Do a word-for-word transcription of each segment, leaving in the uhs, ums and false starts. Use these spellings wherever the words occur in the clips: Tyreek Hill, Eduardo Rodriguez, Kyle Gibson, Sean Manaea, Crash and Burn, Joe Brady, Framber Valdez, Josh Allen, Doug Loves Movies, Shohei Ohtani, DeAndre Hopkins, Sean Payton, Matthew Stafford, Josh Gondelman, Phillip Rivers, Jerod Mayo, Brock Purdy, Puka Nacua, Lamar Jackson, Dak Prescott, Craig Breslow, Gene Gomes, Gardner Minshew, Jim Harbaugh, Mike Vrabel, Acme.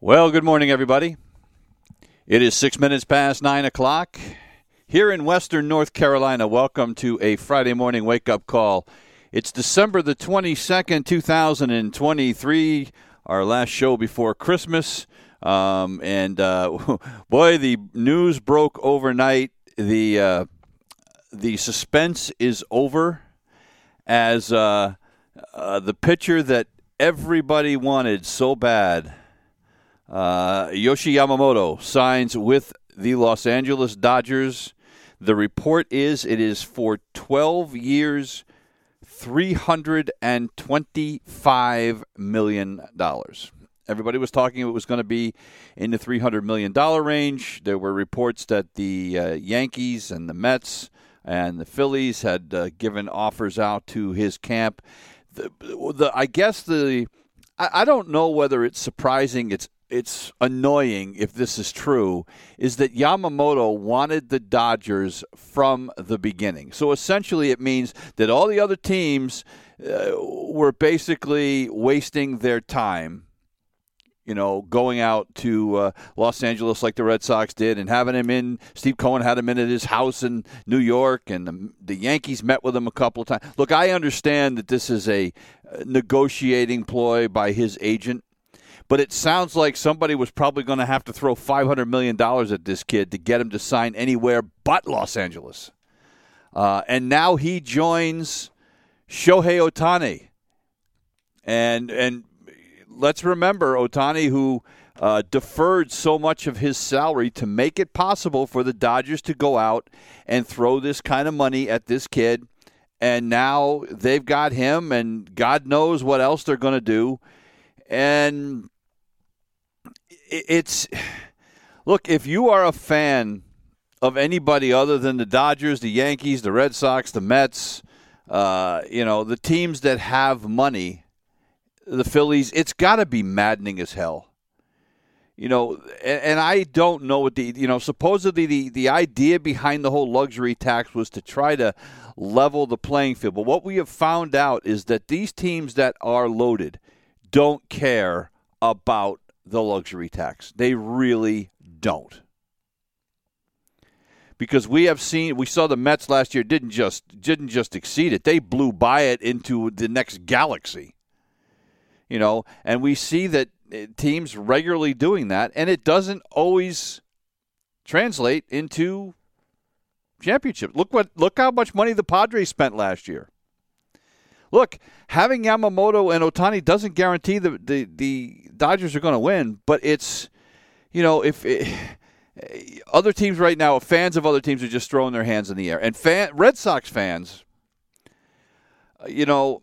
Well, good morning, everybody. It is six minutes past nine o'clock here in Western North Carolina. Welcome to a Friday morning wake-up call. It's December the twenty-second, two thousand twenty-three, our last show before Christmas. Um, and, uh, boy, the news broke overnight. The uh, the suspense is over as uh, uh, the pitcher that everybody wanted so bad, Uh, Yoshi Yamamoto, signs with the Los Angeles Dodgers. The report is it is for twelve years, three hundred twenty-five million dollars. Everybody was talking it was going to be in the three hundred million dollars range. There were reports that the uh, Yankees and the Mets and the Phillies had uh, given offers out to his camp. The, the, I guess the I, I don't know whether it's surprising, it's It's annoying if this is true, is that Yamamoto wanted the Dodgers from the beginning. So essentially it means that all the other teams uh, were basically wasting their time, you know, going out to uh, Los Angeles like the Red Sox did and having him in. Steve Cohen had him in at his house in New York, and the, the Yankees met with him a couple of times. Look, I understand that this is a negotiating ploy by his agent, but it sounds like somebody was probably going to have to throw five hundred million dollars at this kid to get him to sign anywhere but Los Angeles. Uh, and now he joins Shohei Ohtani. And and let's remember Ohtani, who uh, deferred so much of his salary to make it possible for the Dodgers to go out and throw this kind of money at this kid. And now they've got him, and God knows what else they're going to do. And it's, look, if you are a fan of anybody other than the Dodgers, the Yankees, the Red Sox, the Mets, uh, you know, the teams that have money, the Phillies, it's got to be maddening as hell. You know, and, and I don't know what the, you know, supposedly the, the idea behind the whole luxury tax was to try to level the playing field. But what we have found out is that these teams that are loaded don't care about the luxury tax. They really don't. Because we have seen, we saw the Mets last year didn't just didn't just exceed it. They blew by it into the next galaxy. You know, and we see that teams regularly doing that, and it doesn't always translate into championships. Look what look how much money the Padres spent last year. Look, having Yamamoto and Ohtani doesn't guarantee the, the, the Dodgers are going to win, but it's, you know, if it, other teams right now, fans of other teams are just throwing their hands in the air. And fan, Red Sox fans, you know,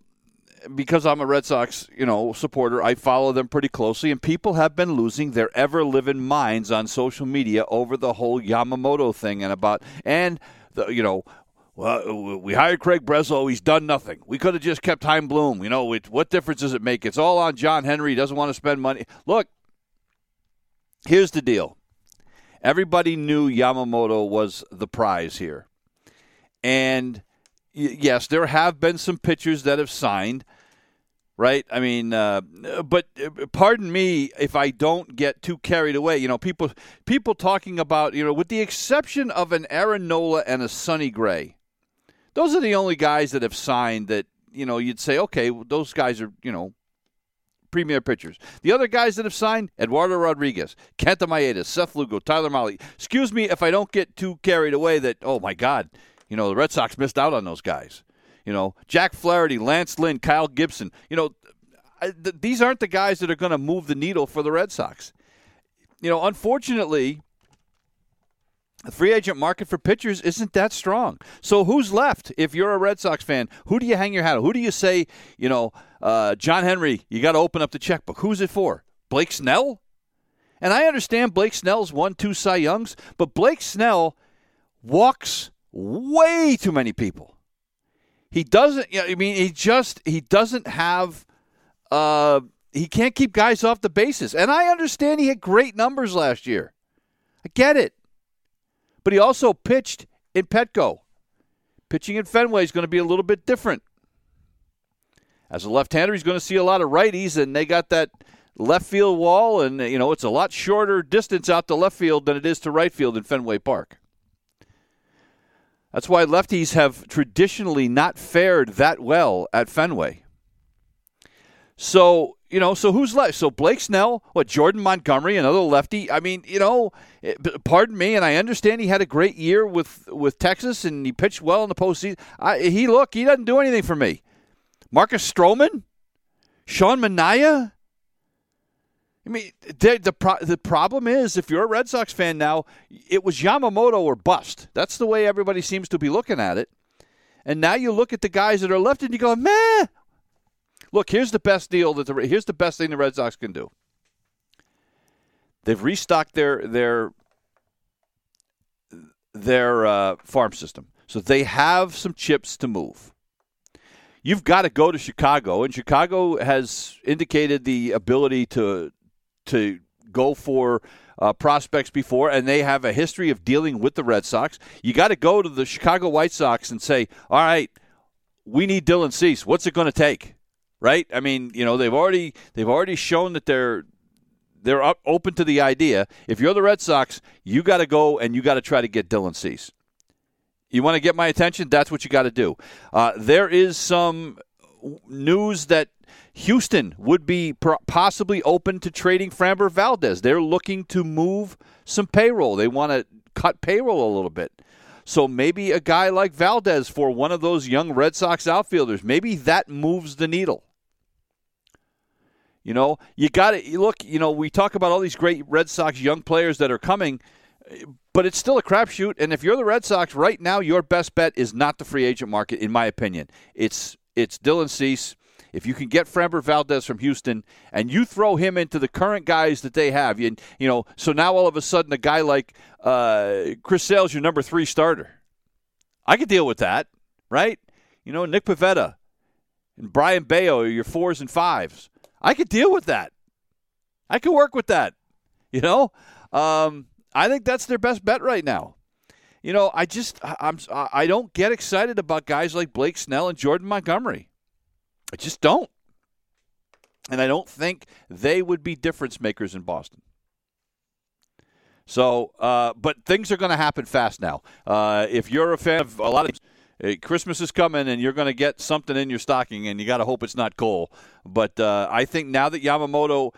because I'm a Red Sox, you know, supporter, I follow them pretty closely, and people have been losing their ever-living minds on social media over the whole Yamamoto thing and about, and, the, you know, well, we hired Craig Breslow. He's done nothing. We could have just kept Chaim Bloom. You know, it, what difference does it make? It's all on John Henry. He doesn't want to spend money. Look, here's the deal. Everybody knew Yamamoto was the prize here. And, y- yes, there have been some pitchers that have signed, right? I mean, uh, but uh, pardon me if I don't get too carried away. You know, people people talking about, you know, with the exception of an Aaron Nola and a Sonny Gray, those are the only guys that have signed that, you know, you'd say, okay, well, those guys are, you know, premier pitchers. The other guys that have signed, Eduardo Rodriguez, Kenta Maeda, Seth Lugo, Tyler Molly. Excuse me if I don't get too carried away that, oh, my God, you know, the Red Sox missed out on those guys. You know, Jack Flaherty, Lance Lynn, Kyle Gibson. You know, th- these aren't the guys that are going to move the needle for the Red Sox. you know, unfortunately, the free agent market for pitchers isn't that strong. So who's left? If you're a Red Sox fan, who do you hang your hat on? Who do you say, you know, uh, John Henry, you got to open up the checkbook. Who's it for? Blake Snell? And I understand Blake Snell's won two Cy Youngs, but Blake Snell walks way too many people. He doesn't, you know, I mean, he just, he doesn't have, uh, he can't keep guys off the bases. And I understand he had great numbers last year. I get it. But he also pitched in Petco. Pitching in Fenway is going to be a little bit different. As a left-hander, he's going to see a lot of righties, and they got that left field wall, and, you know, it's a lot shorter distance out to left field than it is to right field in Fenway Park. That's why lefties have traditionally not fared that well at Fenway. So, you know, so who's left? So Blake Snell, what, Jordan Montgomery, another lefty. I mean, you know, pardon me, and I understand he had a great year with, with Texas, and he pitched well in the postseason. I, he, look, he doesn't do anything for me. Marcus Stroman? Sean Manaea? I mean, the, the, pro- the problem is, if you're a Red Sox fan now, it was Yamamoto or bust. That's the way everybody seems to be looking at it. And now you look at the guys that are left, and you go, meh. Look, here's the best deal that the here's the best thing the Red Sox can do. They've restocked their their their uh, farm system, so they have some chips to move. You've got to go to Chicago, and Chicago has indicated the ability to to go for uh, prospects before, and they have a history of dealing with the Red Sox. You got to go to the Chicago White Sox and say, "All right, we need Dylan Cease. What's it going to take?" Right? I mean, you know, they've already they've already shown that they're they're up, open to the idea. If you're the Red Sox, you got to go and you got to try to get Dylan Cease. You want to get my attention? That's what you got to do. Uh, there is some news that Houston would be pro- possibly open to trading Framber Valdez. They're looking to move some payroll. They want to cut payroll a little bit. So maybe a guy like Valdez for one of those young Red Sox outfielders, maybe that moves the needle. You know, you got to look, you know, we talk about all these great Red Sox young players that are coming, but it's still a crapshoot. And if you're the Red Sox right now, your best bet is not the free agent market, in my opinion. It's it's Dylan Cease. If you can get Framber Valdez from Houston and you throw him into the current guys that they have, you, you know, so now all of a sudden a guy like uh, Chris Sale's your number three starter. I could deal with that, right? You know, Nick Pivetta and Brian Bayo are your fours and fives. I could deal with that. I could work with that, you know. Um, I think that's their best bet right now. You know, I just I'm, I don't get excited about guys like Blake Snell and Jordan Montgomery. I just don't. And I don't think they would be difference makers in Boston. So, uh, but things are going to happen fast now. Uh, if you're a fan of a lot of uh, Christmas is coming and you're going to get something in your stocking and you got to hope it's not coal. But uh, I think now that Yamamoto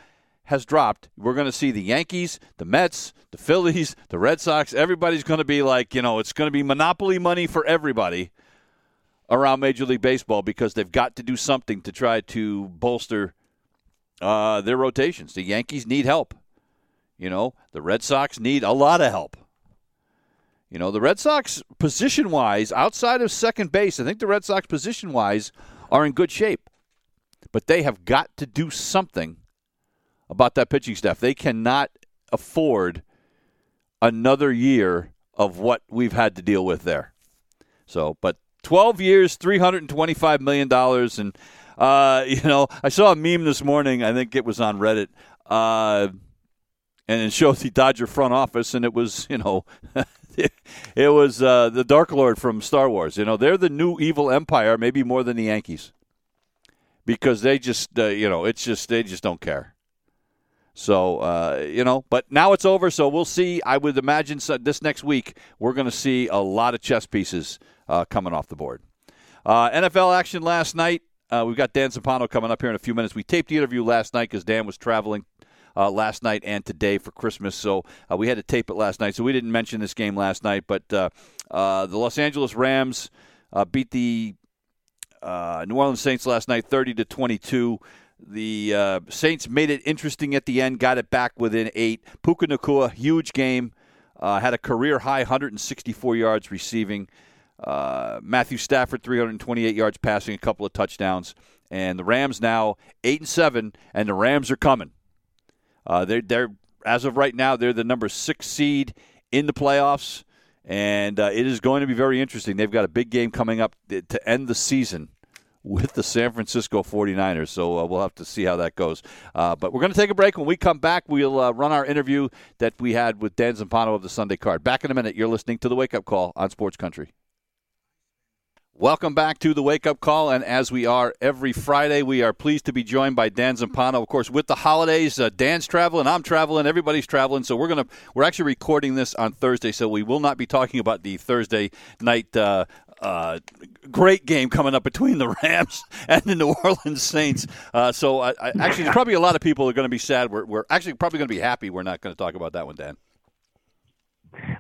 has dropped, we're going to see the Yankees, the Mets, the Phillies, the Red Sox. Everybody's going to be like, you know, it's going to be monopoly money for everybody around Major League Baseball because they've got to do something to try to bolster uh, their rotations. The Yankees need help. You know, the Red Sox need a lot of help. You know, the Red Sox position-wise, outside of second base, I think the Red Sox position-wise are in good shape. But they have got to do something about that pitching staff. They cannot afford another year of what we've had to deal with there. So, but twelve years, three hundred twenty-five million dollars. And, uh, you know, I saw a meme this morning. I think it was on Reddit. Uh, and it showed the Dodger front office. And it was, you know, it, it was uh, the Dark Lord from Star Wars. You know, they're the new evil empire, maybe more than the Yankees. Because they just, uh, you know, it's just, they just don't care. So, uh, you know, but now it's over. So we'll see. I would imagine so this next week we're going to see a lot of chess pieces Uh, coming off the board. Uh, N F L action last night. Uh, we've got Dan Zampano coming up here in a few minutes. We taped the interview last night because Dan was traveling uh, last night and today for Christmas, so uh, we had to tape it last night, so we didn't mention this game last night, but uh, uh, the Los Angeles Rams uh, beat the uh, New Orleans Saints last night thirty to twenty-two. The uh, Saints made it interesting at the end, got it back within eight. Puka Nacua, huge game, uh, had a career-high one hundred sixty-four yards receiving. Uh, Matthew Stafford, three hundred twenty-eight yards passing, a couple of touchdowns. And the Rams now eight and seven, and the Rams are coming. Uh, they're, they're as of right now, they're the number six seed in the playoffs, and uh, it is going to be very interesting. They've got a big game coming up to end the season with the San Francisco forty-niners, so uh, we'll have to see how that goes. Uh, but we're going to take a break. When we come back, we'll uh, run our interview that we had with Dan Zampano of the Sunday Card. Back in a minute. You're listening to The Wake Up Call on Sports Country. Welcome back to The Wake Up Call, and as we are every Friday, we are pleased to be joined by Dan Zampano. Of course, with the holidays, uh, Dan's traveling, I'm traveling, everybody's traveling, so we're gonna we're actually recording this on Thursday, so we will not be talking about the Thursday night uh, uh, great game coming up between the Rams and the New Orleans Saints. Uh, so I, I, actually, there's probably a lot of people are going to be sad. We're, we're actually probably going to be happy we're not going to talk about that one, Dan.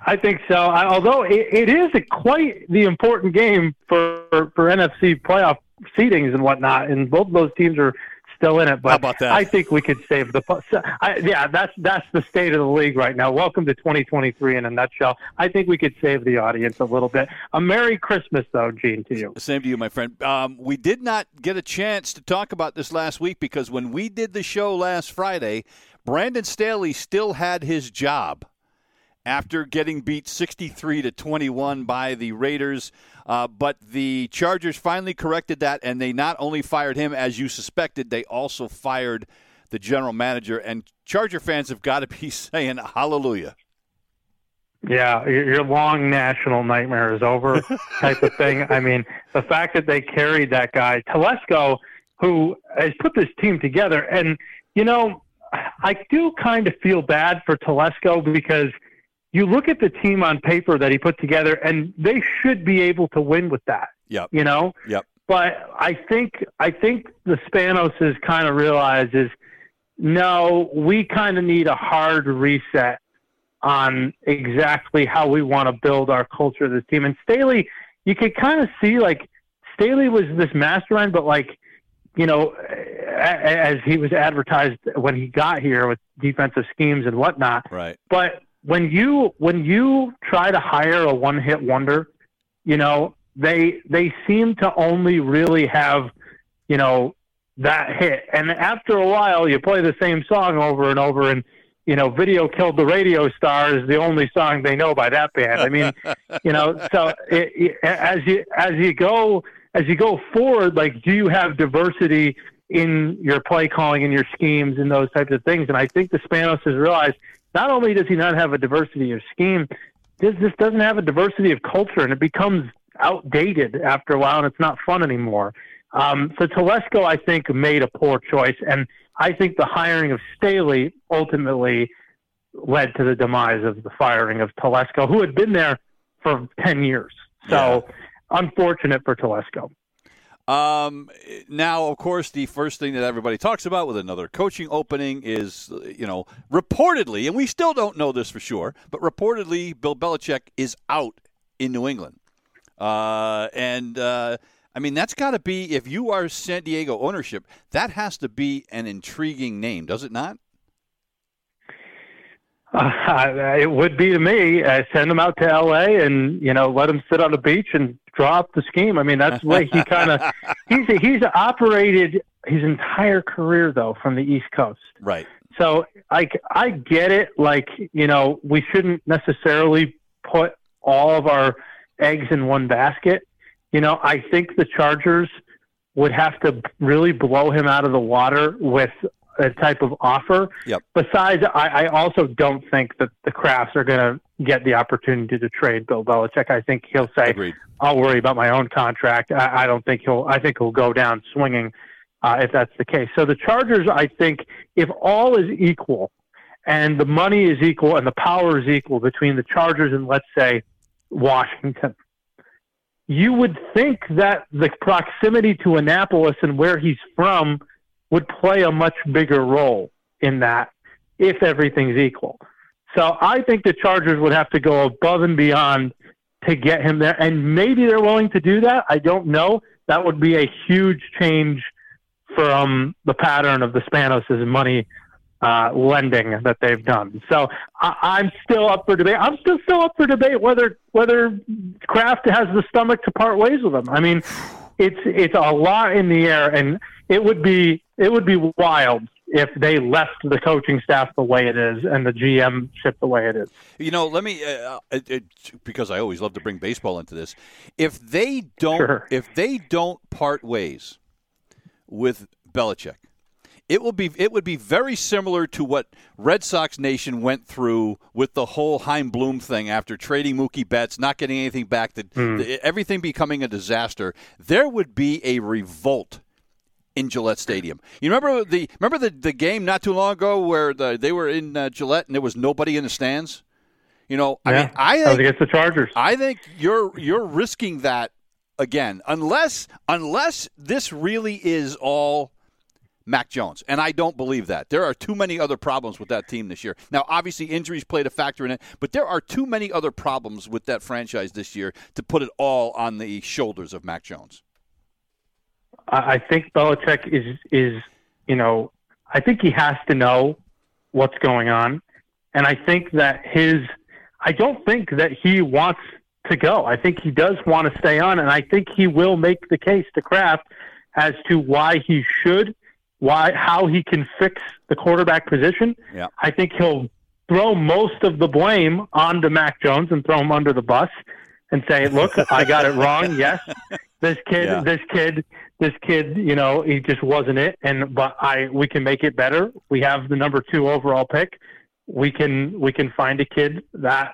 I think so. I, although it, it is a quite the important game for, for for N F C playoff seedings and whatnot, and both those teams are still in it. But how about that? I think we could save the. I, yeah, that's that's the state of the league right now. Welcome to twenty twenty-three in a nutshell. I think we could save the audience a little bit. A Merry Christmas, though, Gene, to you. Same to you, my friend. Um, we did not get a chance to talk about this last week because when we did the show last Friday, Brandon Staley still had his job after getting beat sixty-three to twenty-one by the Raiders. Uh, but the Chargers finally corrected that, and they not only fired him, as you suspected, they also fired the general manager. And Charger fans have got to be saying hallelujah. Yeah, your long national nightmare is over type of thing. I mean, the fact that they carried that guy, Telesco, who has put this team together. And, you know, I do kind of feel bad for Telesco because – you look at the team on paper that he put together, and they should be able to win with that. Yep. You know? Yep. But I think I think the Spanoses kind of realize is, no, we kind of need a hard reset on exactly how we want to build our culture of this team. And Staley, you could kind of see, like, Staley was this mastermind, but, like, you know, as he was advertised when he got here with defensive schemes and whatnot. Right. But When you when you try to hire a one-hit wonder, you know, they they seem to only really have, you know, that hit. And after a while, you play the same song over and over, and, you know, Video Killed the Radio Star is the only song they know by that band. I mean, you know, so it, it, as you as you go as you go forward, like, do you have diversity in your play calling, in your schemes, and those types of things? And I think the Spanos has realized, not only does he not have a diversity of scheme, this, this doesn't have a diversity of culture, and it becomes outdated after a while, and it's not fun anymore. Um, so Telesco, I think, made a poor choice, and I think the hiring of Staley ultimately led to the demise of the firing of Telesco, who had been there for ten years. So yeah. Unfortunate for Telesco. Um, now, of course, the first thing that everybody talks about with another coaching opening is, you know, reportedly, and we still don't know this for sure, but reportedly Bill Belichick is out in New England. Uh, and, uh, I mean, that's got to be, if you are San Diego ownership, that has to be an intriguing name, does it not? Uh, it would be to me. Uh, send him out to L A and, you know, let him sit on the beach and draw up the scheme. I mean, that's the way he kind of – he's he's operated his entire career, though, from the East Coast. Right. So, like, I get it. Like, you know, we shouldn't necessarily put all of our eggs in one basket. You know, I think the Chargers would have to really blow him out of the water with – a type of offer. Yep. Besides, I, I also don't think that the Crafts are going to get the opportunity to trade Bill Belichick. I think he'll say, agreed, I'll worry about my own contract. I, I don't think he'll, I think he'll go down swinging uh, if that's the case. So the Chargers, I think, if all is equal and the money is equal and the power is equal between the Chargers and, let's say, Washington, you would think that the proximity to Annapolis and where he's from would play a much bigger role in that if everything's equal. So I think the Chargers would have to go above and beyond to get him there. And maybe they're willing to do that. I don't know. That would be a huge change from the pattern of the Spanos' money uh, lending that they've done. So I, I'm still up for debate. I'm still still up for debate whether whether Kraft has the stomach to part ways with them. I mean, it's it's a lot in the air, and it would be it would be wild if they left the coaching staff the way it is and the G M ship the way it is. You know, let me uh, it, it, because I always love to bring baseball into this. If they don't, sure. if they don't part ways with Belichick, it will be it would be very similar to what Red Sox Nation went through with the whole Chaim Bloom thing after trading Mookie Betts, not getting anything back, the, mm. the, everything becoming a disaster. There would be a revolt in Gillette Stadium. You remember the remember the, the game not too long ago where the, they were in uh, Gillette and there was nobody in the stands? You know, yeah, I mean, I think against the Chargers. I think you're you're risking that again, unless unless this really is all Mac Jones, and I don't believe that. There are too many other problems with that team this year. Now, obviously, injuries played a factor in it, but there are too many other problems with that franchise this year to put it all on the shoulders of Mac Jones. I think Belichick is, is, you know, I think he has to know what's going on. And I think that his, I don't think that he wants to go. I think he does want to stay on. And I think he will make the case to Kraft as to why he should, why, how he can fix the quarterback position. Yeah. I think he'll throw most of the blame onto Mac Jones and throw him under the bus and say, look, I got it wrong. Yes. This kid, yeah. this kid, this kid, you know, he just wasn't it. And, but I, we can make it better. We have the number two overall pick. We can, we can find a kid that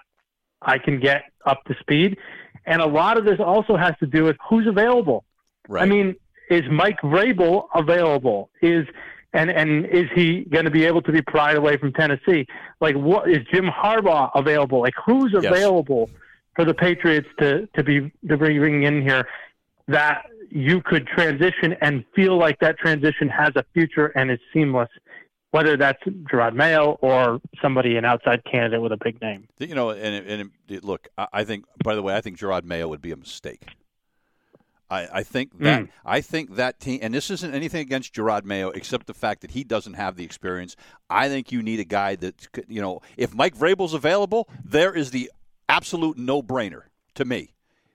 I can get up to speed. And a lot of this also has to do with who's available. Right. I mean, is Mike Vrabel available? Is, and, and is he going to be able to be pried away from Tennessee? Like, what is Jim Harbaugh available? Like, who's available yes. for the Patriots to, to be, to be bringing in here that you could transition and feel like that transition has a future and is seamless, whether that's Jerod Mayo or somebody, an outside candidate with a big name. You know, and, and it, look, I think, by the way, I think Jerod Mayo would be a mistake. I, I think that mm. I think that team, and this isn't anything against Jerod Mayo except the fact that he doesn't have the experience. I think you need a guy that, you know, if Mike Vrabel's available, there is the absolute no-brainer to me.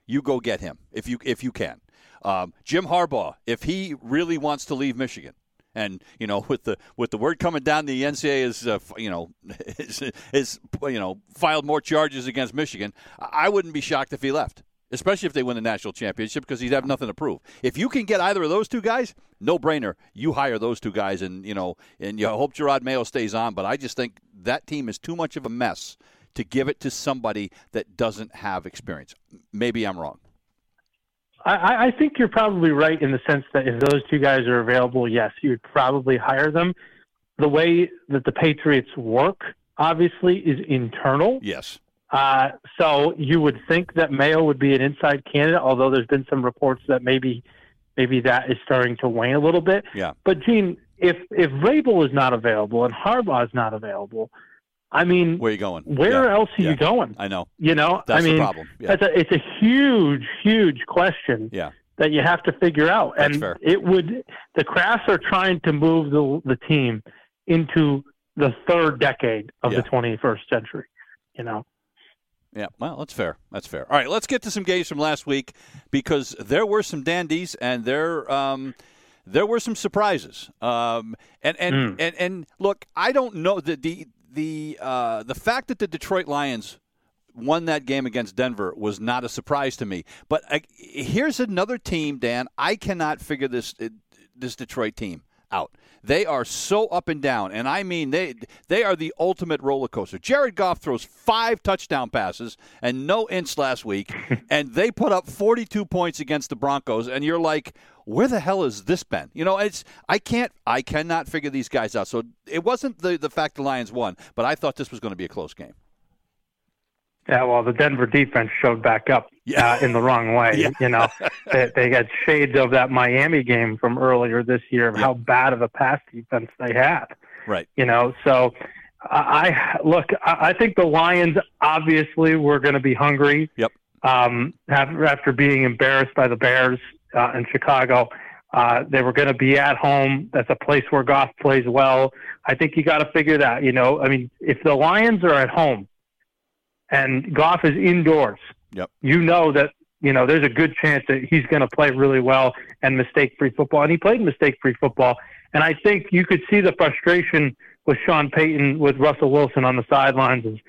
You go get him if you if you can. Um, Jim Harbaugh, if he really wants to leave Michigan, and you know, with the with the word coming down, the N C double A is uh, you know is, is you know filed more charges against Michigan. I wouldn't be shocked if he left, especially if they win the national championship, because he'd have nothing to prove. If you can get either of those two guys, no brainer. You hire those two guys, and you know, and you hope Jerod Mayo stays on. But I just think that team is too much of a mess to give it to somebody that doesn't have experience. Maybe I'm wrong. I, I think you're probably right in the sense that if those two guys are available, yes, you would probably hire them. The way that the Patriots work, obviously, is internal. Yes. Uh, so you would think that Mayo would be an inside candidate, although there's been some reports that maybe maybe that is starting to wane a little bit. Yeah. But, Gene, if, if Vrabel is not available and Harbaugh is not available, I mean, where are you going? Where yeah. else are yeah. you going? I know. You know, that's I mean, the problem. Yeah. That's a, it's a huge, huge question yeah. that you have to figure out. That's and fair. It would, the Crafts are trying to move the the team into the third decade of yeah. the twenty-first century, you know? Yeah, well, that's fair. That's fair. All right, let's get to some games from last week, because there were some dandies and there, um, there were some surprises. Um, and, and, mm. and, and look, I don't know that the, the The uh, the fact that the Detroit Lions won that game against Denver was not a surprise to me. But I, here's another team, Dan. I cannot figure this this Detroit team out. They are so up and down, and I mean they they are the ultimate roller coaster. Jared Goff throws five touchdown passes and no inch last week, and they put up forty-two points against the Broncos. And you're like, where the hell has this been? You know, it's I can't, I cannot figure these guys out. So it wasn't the, the fact the Lions won, but I thought this was going to be a close game. Yeah, well, the Denver defense showed back up yeah. uh, in the wrong way. Yeah. You know, they, they got shades of that Miami game from earlier this year of yeah. how bad of a pass defense they had. Right. You know, so I look, I think the Lions obviously were going to be hungry. Yep. Um, after being embarrassed by the Bears. Uh, in Chicago, Uh, they were going to be at home. That's a place where Goff plays well. I think you got to figure that, you know, I mean, if the Lions are at home and Goff is indoors, yep. you know that, you know, there's a good chance that he's going to play really well and mistake-free football. And he played mistake-free football. And I think you could see the frustration with Sean Payton, with Russell Wilson on the sidelines and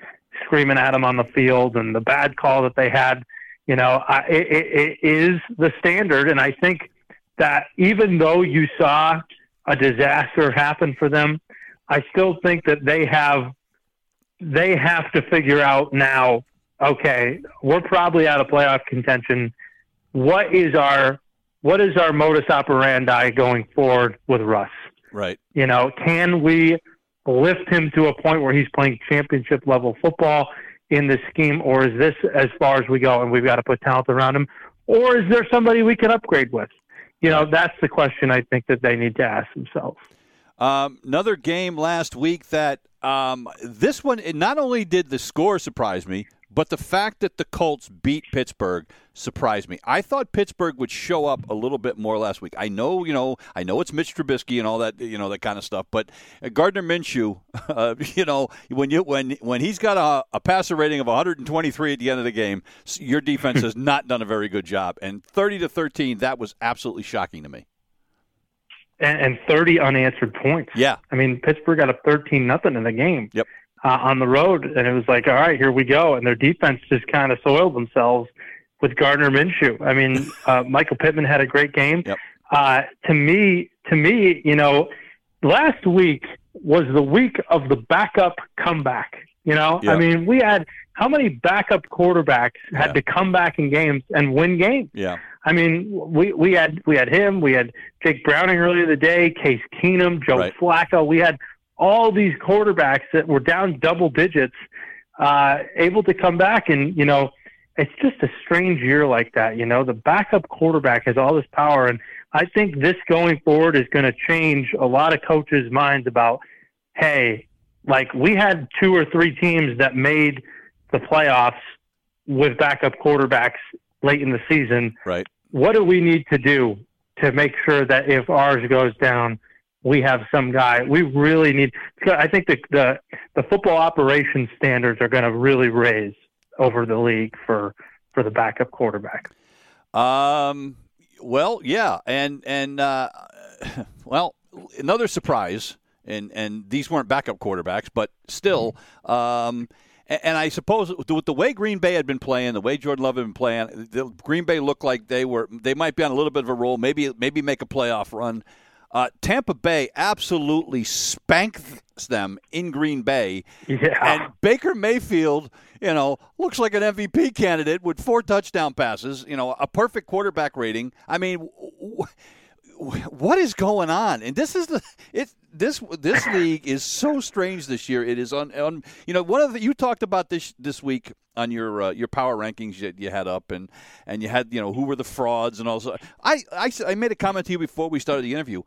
screaming at him on the field and the bad call that they had. You know, I, it, it is the standard. And I think that even though you saw a disaster happen for them, I still think that they have they have to figure out now, okay, we're probably out of playoff contention. What is our what is our modus operandi going forward with Russ? Right. You know, can we lift him to a point where he's playing championship level football in this scheme, or is this as far as we go and we've got to put talent around him? Or is there somebody we can upgrade with? You know, that's the question I think that they need to ask themselves. Um, another game last week that um, this one, it not only did the score surprise me, but the fact that the Colts beat Pittsburgh surprised me. I thought Pittsburgh would show up a little bit more last week. I know, you know, I know it's Mitch Trubisky and all that, you know, that kind of stuff. But Gardner Minshew, uh, you know, when you when when he's got a, a passer rating of one hundred twenty-three at the end of the game, your defense has not done a very good job. And thirty to thirteen, that was absolutely shocking to me. And, and thirty unanswered points. Yeah, I mean, Pittsburgh got up thirteen nothing in the game. Yep. Uh, on the road, and it was like, all right, here we go. And their defense just kind of soiled themselves with Gardner Minshew. I mean, uh, Michael Pittman had a great game. Yep. Uh, to me, to me, you know, last week was the week of the backup comeback. You know, yep. I mean, we had how many backup quarterbacks had yeah. to come back in games and win games? Yeah. I mean, we, we had we had him, we had Jake Browning earlier in the day, Case Keenum, Joe right. Flacco. We had all these quarterbacks that were down double digits, uh, able to come back. And, you know, it's just a strange year like that. You know, the backup quarterback has all this power. And I think this going forward is going to change a lot of coaches' minds about, hey, like we had two or three teams that made the playoffs with backup quarterbacks late in the season. Right. What do we need to do to make sure that if ours goes down, we have some guy we really need? I think the, the, the football operations standards are going to really raise over the league for, for the backup quarterback. Um, well, yeah. And, and, uh, well, another surprise, and, and these weren't backup quarterbacks, but still, um, and I suppose with the way Green Bay had been playing, the way Jordan Love had been playing, Green Bay looked like they were, they might be on a little bit of a roll, maybe, maybe make a playoff run. Uh, Tampa Bay absolutely spanks them in Green Bay. Yeah. And Baker Mayfield, you know, looks like an M V P candidate with four touchdown passes, you know, a perfect quarterback rating. I mean, wh- wh- what is going on? And this is the it this this league is so strange this year. It is on, on you know, one of the, you talked about this this week on your uh, your power rankings that you had up, and, and you had, you know, who were the frauds and all. So I, I I made a comment to you before we started the interview.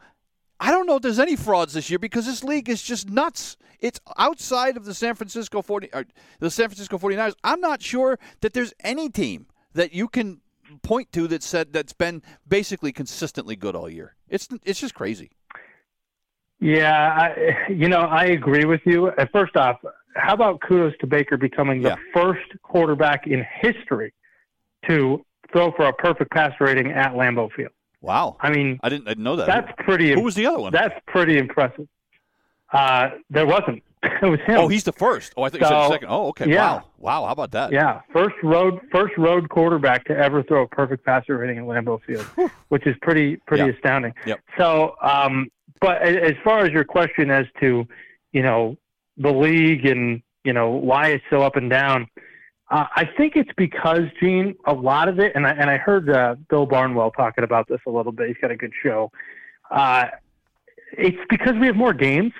I don't know if there's any frauds this year because this league is just nuts. It's outside of the San Francisco forty or the San Francisco forty-niners. I'm not sure that there's any team that you can point to that said that's been basically consistently good all year. It's it's just crazy. Yeah, I, you know, I agree with you. First off, how about kudos to Baker becoming the yeah. first quarterback in history to throw for a perfect pass rating at Lambeau Field? Wow. I mean, I didn't, I didn't know that. That's pretty. Who was the other one? That's pretty impressive. Uh, there wasn't. It was him. Oh, he's the first. Oh, I thought so, you said the second. Oh, okay. Yeah. Wow. Wow. How about that? Yeah. First road, first road quarterback to ever throw a perfect passer rating at Lambeau Field, which is pretty, pretty yeah. astounding. Yep. So, um, but as far as your question as to, you know, the league and, you know, why it's so up and down, Uh, I think it's because, Gene, a lot of it, and I, and I heard uh, Bill Barnwell talking about this a little bit. He's got a good show. Uh, it's because we have more games.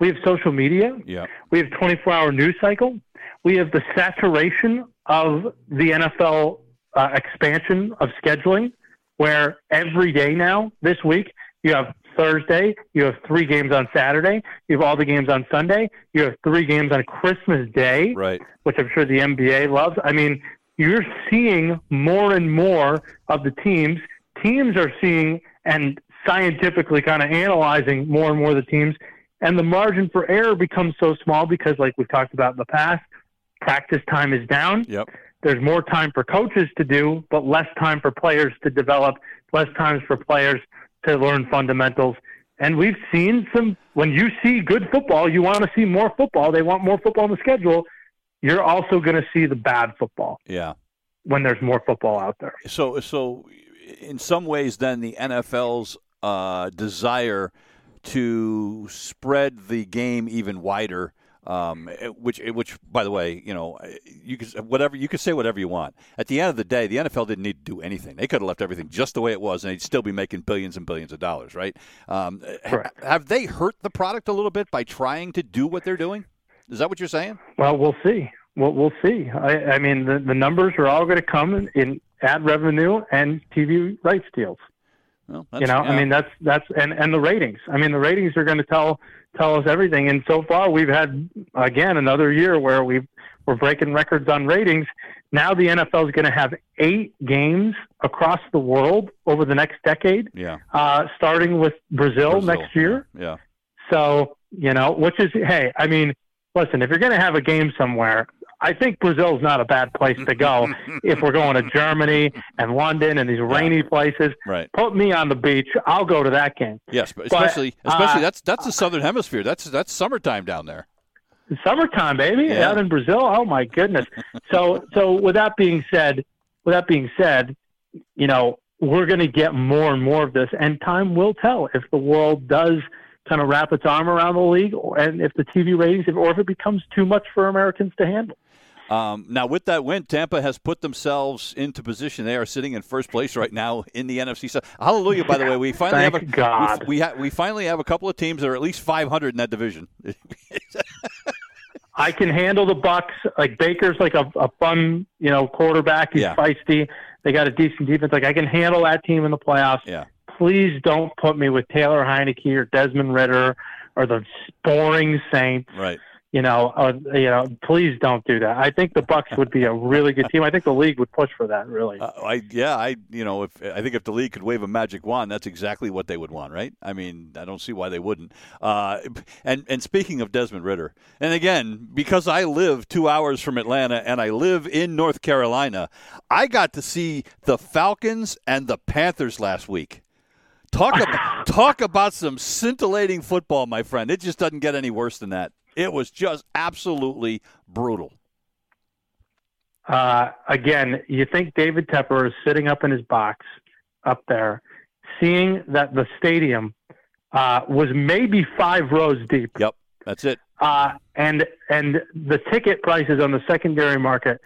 We have social media. Yeah. We have twenty-four hour news cycle. We have the saturation of the N F L uh, expansion of scheduling, where every day now, this week, you have Thursday, you have three games on Saturday, you have all the games on Sunday, you have three games on Christmas Day, right, which I'm sure the N B A loves. I mean, you're seeing more and more of the teams. Teams are seeing and scientifically kind of analyzing more and more of the teams. And the margin for error becomes so small because, like we've talked about in the past, practice time is down. Yep. There's more time for coaches to do, but less time for players to develop, less time for players to learn fundamentals. And we've seen some – when you see good football, you want to see more football. They want more football on the schedule. You're also going to see the bad football. Yeah. When there's more football out there. So, so in some ways then the N F L's uh, desire to spread the game even wider – Um, which, which, by the way, you know, you could whatever you could say whatever you want. At the end of the day, the N F L didn't need to do anything. They could have left everything just the way it was, and they'd still be making billions and billions of dollars, right? Um, ha- have they hurt the product a little bit by trying to do what they're doing? Is that what you're saying? Well, we'll see. We'll, we'll see. I, I mean, the, the numbers are all going to come in, in ad revenue and T V rights deals. Well, that's, you know, yeah. I mean, that's that's and, and the ratings. I mean, the ratings are going to tell. tell us everything. And so far we've had, again, another year where we've, we're breaking records on ratings. Now the N F L is going to have eight games across the world over the next decade, yeah. uh, starting with Brazil, Brazil next year. Yeah. So, you know, which is, hey, I mean, listen, if you're going to have a game somewhere, I think Brazil's not a bad place to go. If we're going to Germany and London and these rainy yeah. places, right. Put me on the beach. I'll go to that game. Yes, but especially, but, especially uh, that's that's the Southern Hemisphere. That's that's summertime down there. Summertime, baby, yeah. Out in Brazil. Oh my goodness. So, so with that being said, with that being said, you know, we're going to get more and more of this, and time will tell if the world does kind of wrap its arm around the league, or, and if the T V ratings, or if it becomes too much for Americans to handle. Um, now, with that win, Tampa has put themselves into position. They are sitting in first place right now in the N F C. So, hallelujah! By the way, we finally have a God. We, we, ha- we finally have a couple of teams that are at least five hundred in that division. I can handle the Bucs. Like Baker's, like a, a fun, you know, quarterback. He's yeah. feisty. They got a decent defense. Like I can handle that team in the playoffs. Yeah. Please don't put me with Taylor Heineke or Desmond Ritter or the boring Saints. Right. You know, uh, you know. Please don't do that. I think the Bucs would be a really good team. I think the league would push for that. Really. Uh, I, yeah, I. You know, if I think if the league could wave a magic wand, that's exactly what they would want, right? I mean, I don't see why they wouldn't. Uh, and and speaking of Desmond Ritter, and again, because I live two hours from Atlanta and I live in North Carolina, I got to see the Falcons and the Panthers last week. Talk about talk about some scintillating football, my friend. It just doesn't get any worse than that. It was just absolutely brutal. Uh, again, you think David Tepper is sitting up in his box up there, seeing that the stadium uh, was maybe five rows deep. Yep, that's it. Uh, and and the ticket prices on the secondary market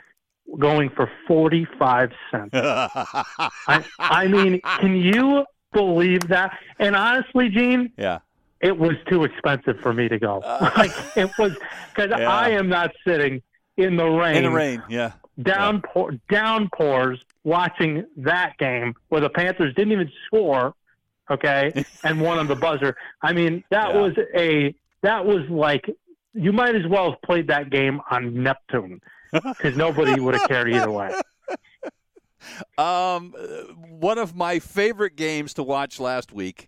going for forty-five cents. I, I mean, can you believe that? And honestly, Gene. Yeah. It was too expensive for me to go. Like, it was because yeah. I am not sitting in the rain, in the rain, yeah, downpour, yeah. downpours, watching that game where the Panthers didn't even score, okay, and won on the buzzer. I mean, that yeah. was a that was like you might as well have played that game on Neptune because nobody would have cared either way. Um, one of my favorite games to watch last week.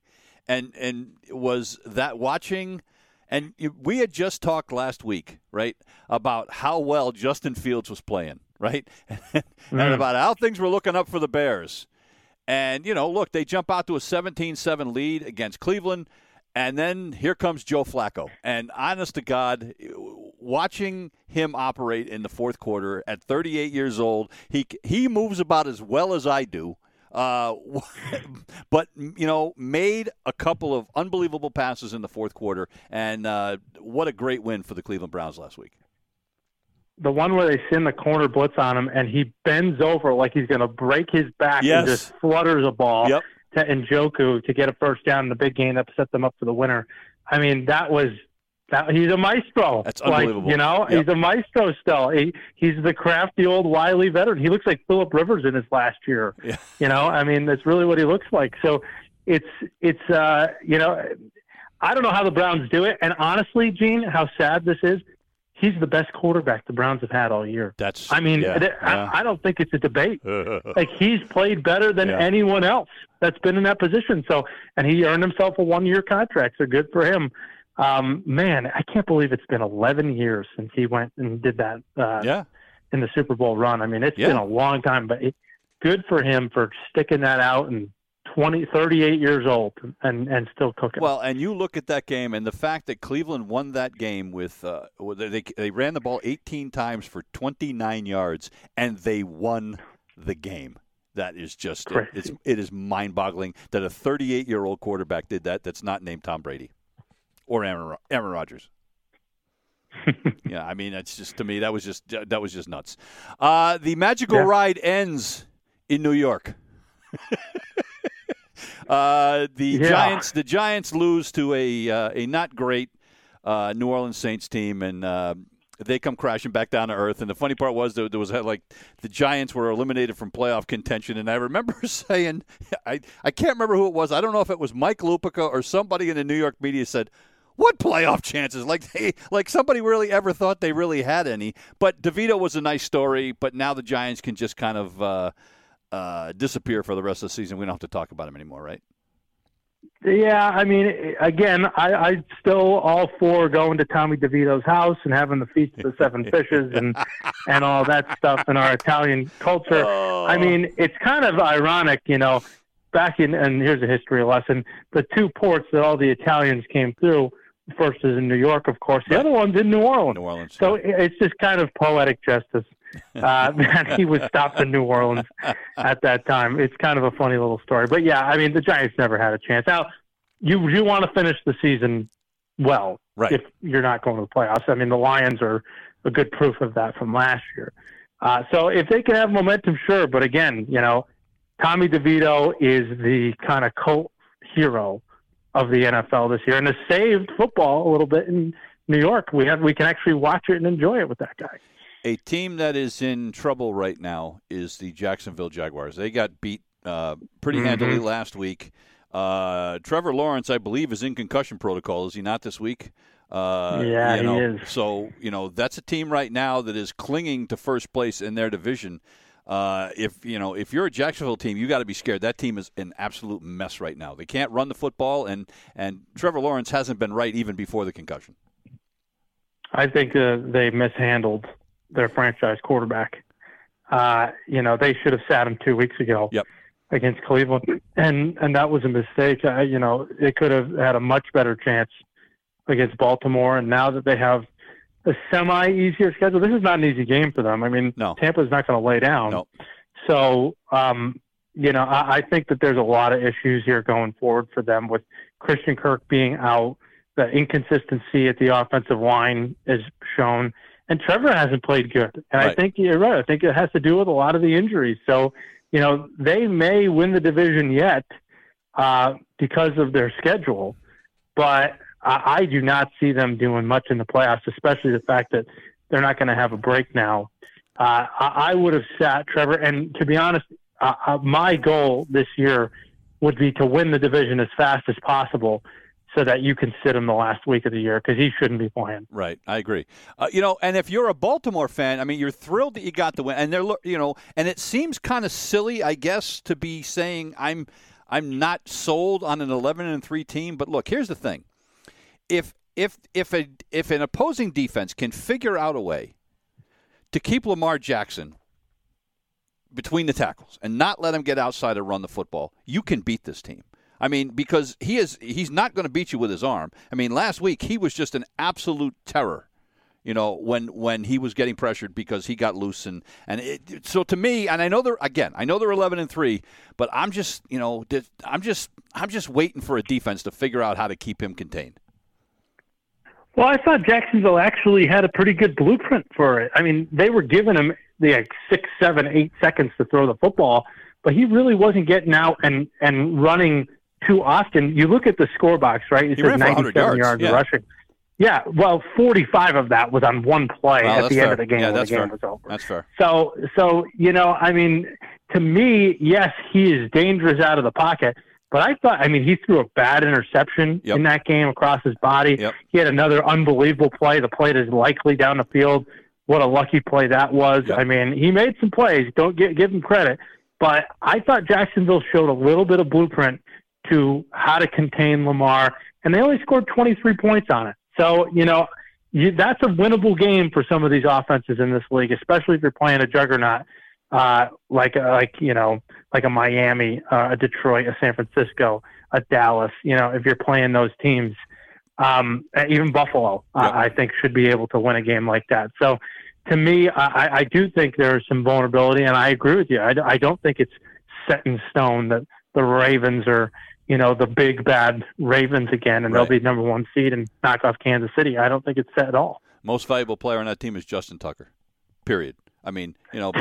And and was that watching – and we had just talked last week, right, about how well Justin Fields was playing, right, and mm. about how things were looking up for the Bears. And, you know, look, they jump out to a seventeen seven lead against Cleveland, and then here comes Joe Flacco. And honest to God, watching him operate in the fourth quarter at thirty-eight years old, he he moves about as well as I do. Uh, but, you know, made a couple of unbelievable passes in the fourth quarter. And uh, what a great win for the Cleveland Browns last week. The one where they send the corner blitz on him and he bends over like he's going to break his back yes. and just flutters a ball yep. to Njoku to get a first down in the big game that set them up for the winner. I mean, that was that, – he's a maestro. That's unbelievable. Like, you know, yep. he's a maestro still. He, he's the crafty old wily veteran. He looks like Phillip Rivers in his last year. Yeah. You know, I mean, that's really what he looks like. So it's – it's uh, you know, I don't know how the Browns do it. And honestly, Gene, how sad this is, he's the best quarterback the Browns have had all year. That's. I mean, yeah, it, yeah. I, I don't think it's a debate. Like, he's played better than yeah. anyone else that's been in that position. So, and he earned himself a one-year contract, so good for him. Um, man, I can't believe it's been eleven years since he went and did that uh, yeah. in the Super Bowl run. I mean, it's yeah. been a long time, but it, good for him for sticking that out and twenty, thirty-eight years old and, and still cooking. Well, and you look at that game and the fact that Cleveland won that game with uh, they they ran the ball eighteen times for twenty-nine yards and they won the game. That is just it. It's, it is mind-boggling that a thirty-eight-year-old quarterback did that. That's not named Tom Brady or Aaron, Aaron Rodgers. Yeah, I mean, that's just to me that was just that was just nuts. Uh, the magical yeah. ride ends in New York. Uh, the yeah. Giants, the Giants lose to a uh, a not great uh, New Orleans Saints team, and uh, they come crashing back down to earth. And the funny part was there, there was like the Giants were eliminated from playoff contention. And I remember saying, I I can't remember who it was. I don't know if it was Mike Lupica or somebody in the New York media said, "What playoff chances? Like they, like somebody really ever thought they really had any." But DeVito was a nice story. But now the Giants can just kind of. Uh, Uh, disappear for the rest of the season. We don't have to talk about him anymore, right? Yeah, I mean, again, I, I'm still all for going to Tommy DeVito's house and having the Feast of the Seven Fishes and and all that stuff in our Italian culture. Oh. I mean, it's kind of ironic, you know, back in, and here's a history lesson, the two ports that all the Italians came through, first is in New York, of course, the right. other one's in New Orleans. New Orleans. So yeah. it's just kind of poetic justice. uh, that he was stopped in New Orleans at that time. It's kind of a funny little story. But, yeah, I mean, the Giants never had a chance. Now, you you want to finish the season well right. if you're not going to the playoffs. I mean, the Lions are a good proof of that from last year. Uh, so if they can have momentum, sure. But, again, you know, Tommy DeVito is the kind of cult hero of the N F L this year and has saved football a little bit in New York. We have, we can actually watch it and enjoy it with that guy. A team that is in trouble right now is the Jacksonville Jaguars. They got beat uh, pretty mm-hmm. handily last week. Uh, Trevor Lawrence, I believe, is in concussion protocol. Is he not this week? Uh, yeah, you know, he is. So, you know, that's a team right now that is clinging to first place in their division. Uh, if, you know, if you're a Jacksonville team, you got to be scared. That team is an absolute mess right now. They can't run the football, and, and Trevor Lawrence hasn't been right even before the concussion. I think uh, they mishandled their franchise quarterback. Uh, you know, they should have sat him two weeks ago yep. against Cleveland. And and that was a mistake. Uh, you know, they could have had a much better chance against Baltimore. And now that they have a semi-easier schedule, this is not an easy game for them. I mean, no. Tampa's not going to lay down. No. So, um, you know, I, I think that there's a lot of issues here going forward for them with Christian Kirk being out. The inconsistency at the offensive line is shown. And Trevor hasn't played good. And right. I think you're right. I think it has to do with a lot of the injuries. So, you know, they may win the division yet uh, because of their schedule. But I, I do not see them doing much in the playoffs, especially the fact that they're not going to have a break now. Uh, I, I would have sat Trevor. And to be honest, uh, uh, my goal this year would be to win the division as fast as possible, so that you can sit him the last week of the year because he shouldn't be playing. Right, I agree. Uh, you know, and if you're a Baltimore fan, I mean, you're thrilled that you got the win, and they're, you know, and it seems kind of silly, I guess, to be saying I'm, I'm not sold on an eleven and three team. But look, here's the thing: if if if a if an opposing defense can figure out a way to keep Lamar Jackson between the tackles and not let him get outside and run the football, you can beat this team. I mean, because he is he's not going to beat you with his arm. I mean, last week he was just an absolute terror, you know, when when he was getting pressured because he got loose. And, and it, so to me, and I know they're, again, I know they're eleven and three, but I'm just, you know, I'm just I'm just waiting for a defense to figure out how to keep him contained. Well, I thought Jacksonville actually had a pretty good blueprint for it. I mean, they were giving him the like, six, seven, eight seconds to throw the football, but he really wasn't getting out and, and running too often. You look at the score box, right? It says ninety-seven yards, yards yeah. rushing. Yeah, well, forty-five of that was on one play wow, at the end fair. of the game yeah, when the game fair. was over. That's fair. So, so you know, I mean, to me, yes, he is dangerous out of the pocket, But I thought, I mean, he threw a bad interception yep. in that game across his body. Yep. He had another unbelievable play. The play is likely down the field. What a lucky play that was. Yep. I mean, he made some plays. Don't get, give him credit. But I thought Jacksonville showed a little bit of blueprint to how to contain Lamar, and they only scored twenty-three points on it. So, you know, you, that's a winnable game for some of these offenses in this league, especially if you're playing a juggernaut. Uh, like, uh, like you know, like a Miami, uh, a Detroit, a San Francisco, a Dallas, you know, if you're playing those teams, um, even Buffalo, uh, yep. I think, should be able to win a game like that. So, to me, I, I do think there's some vulnerability, and I agree with you. I, I don't think it's set in stone that the Ravens are, you know, the big, bad Ravens again, and right. they'll be number one seed and knock off Kansas City. I don't think it's set at all. Most valuable player on that team is Justin Tucker, period. I mean, you know,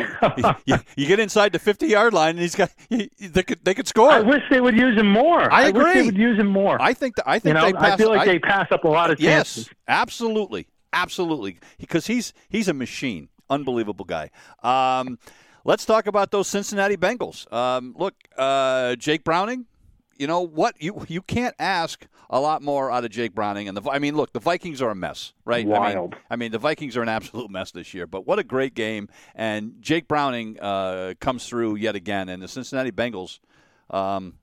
you, you get inside the fifty-yard line, and he's got they could they could score. I wish they would use him more. I, I agree. Wish they would use him more. I think the, I think you know, they pass, I feel like I, they pass up a lot of chances. Yes, absolutely, absolutely, because he's he's a machine, unbelievable guy. Um, let's talk about those Cincinnati Bengals. Um, look, uh, Jake Browning. You know what? You you can't ask a lot more out of Jake Browning. And the I mean, look, the Vikings are a mess, right? Wild. I mean, I mean the Vikings are an absolute mess this year. But what a great game. And Jake Browning uh, comes through yet again. And the Cincinnati Bengals, um,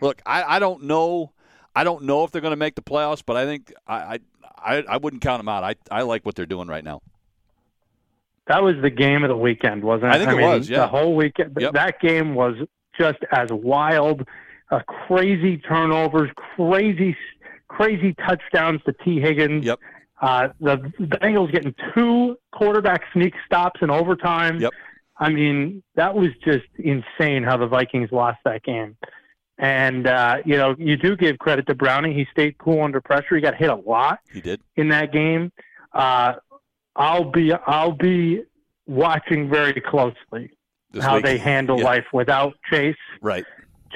look, I, I don't know. I don't know if they're going to make the playoffs, but I think I I, I wouldn't count them out. I, I like what they're doing right now. That was the game of the weekend, wasn't it? I think I it mean, was, yeah. The whole weekend. Yep. That game was just as wild. Uh, crazy turnovers, crazy, crazy touchdowns to T. Higgins. Yep. Uh, the, the Bengals getting two quarterback sneak stops in overtime. Yep. I mean, that was just insane how the Vikings lost that game. And, uh, you know, you do give credit to Browning. He stayed cool under pressure. He got hit a lot. He did. In that game. Uh, I'll be, I'll be watching very closely this how week. They handle yeah. life without Chase. Right.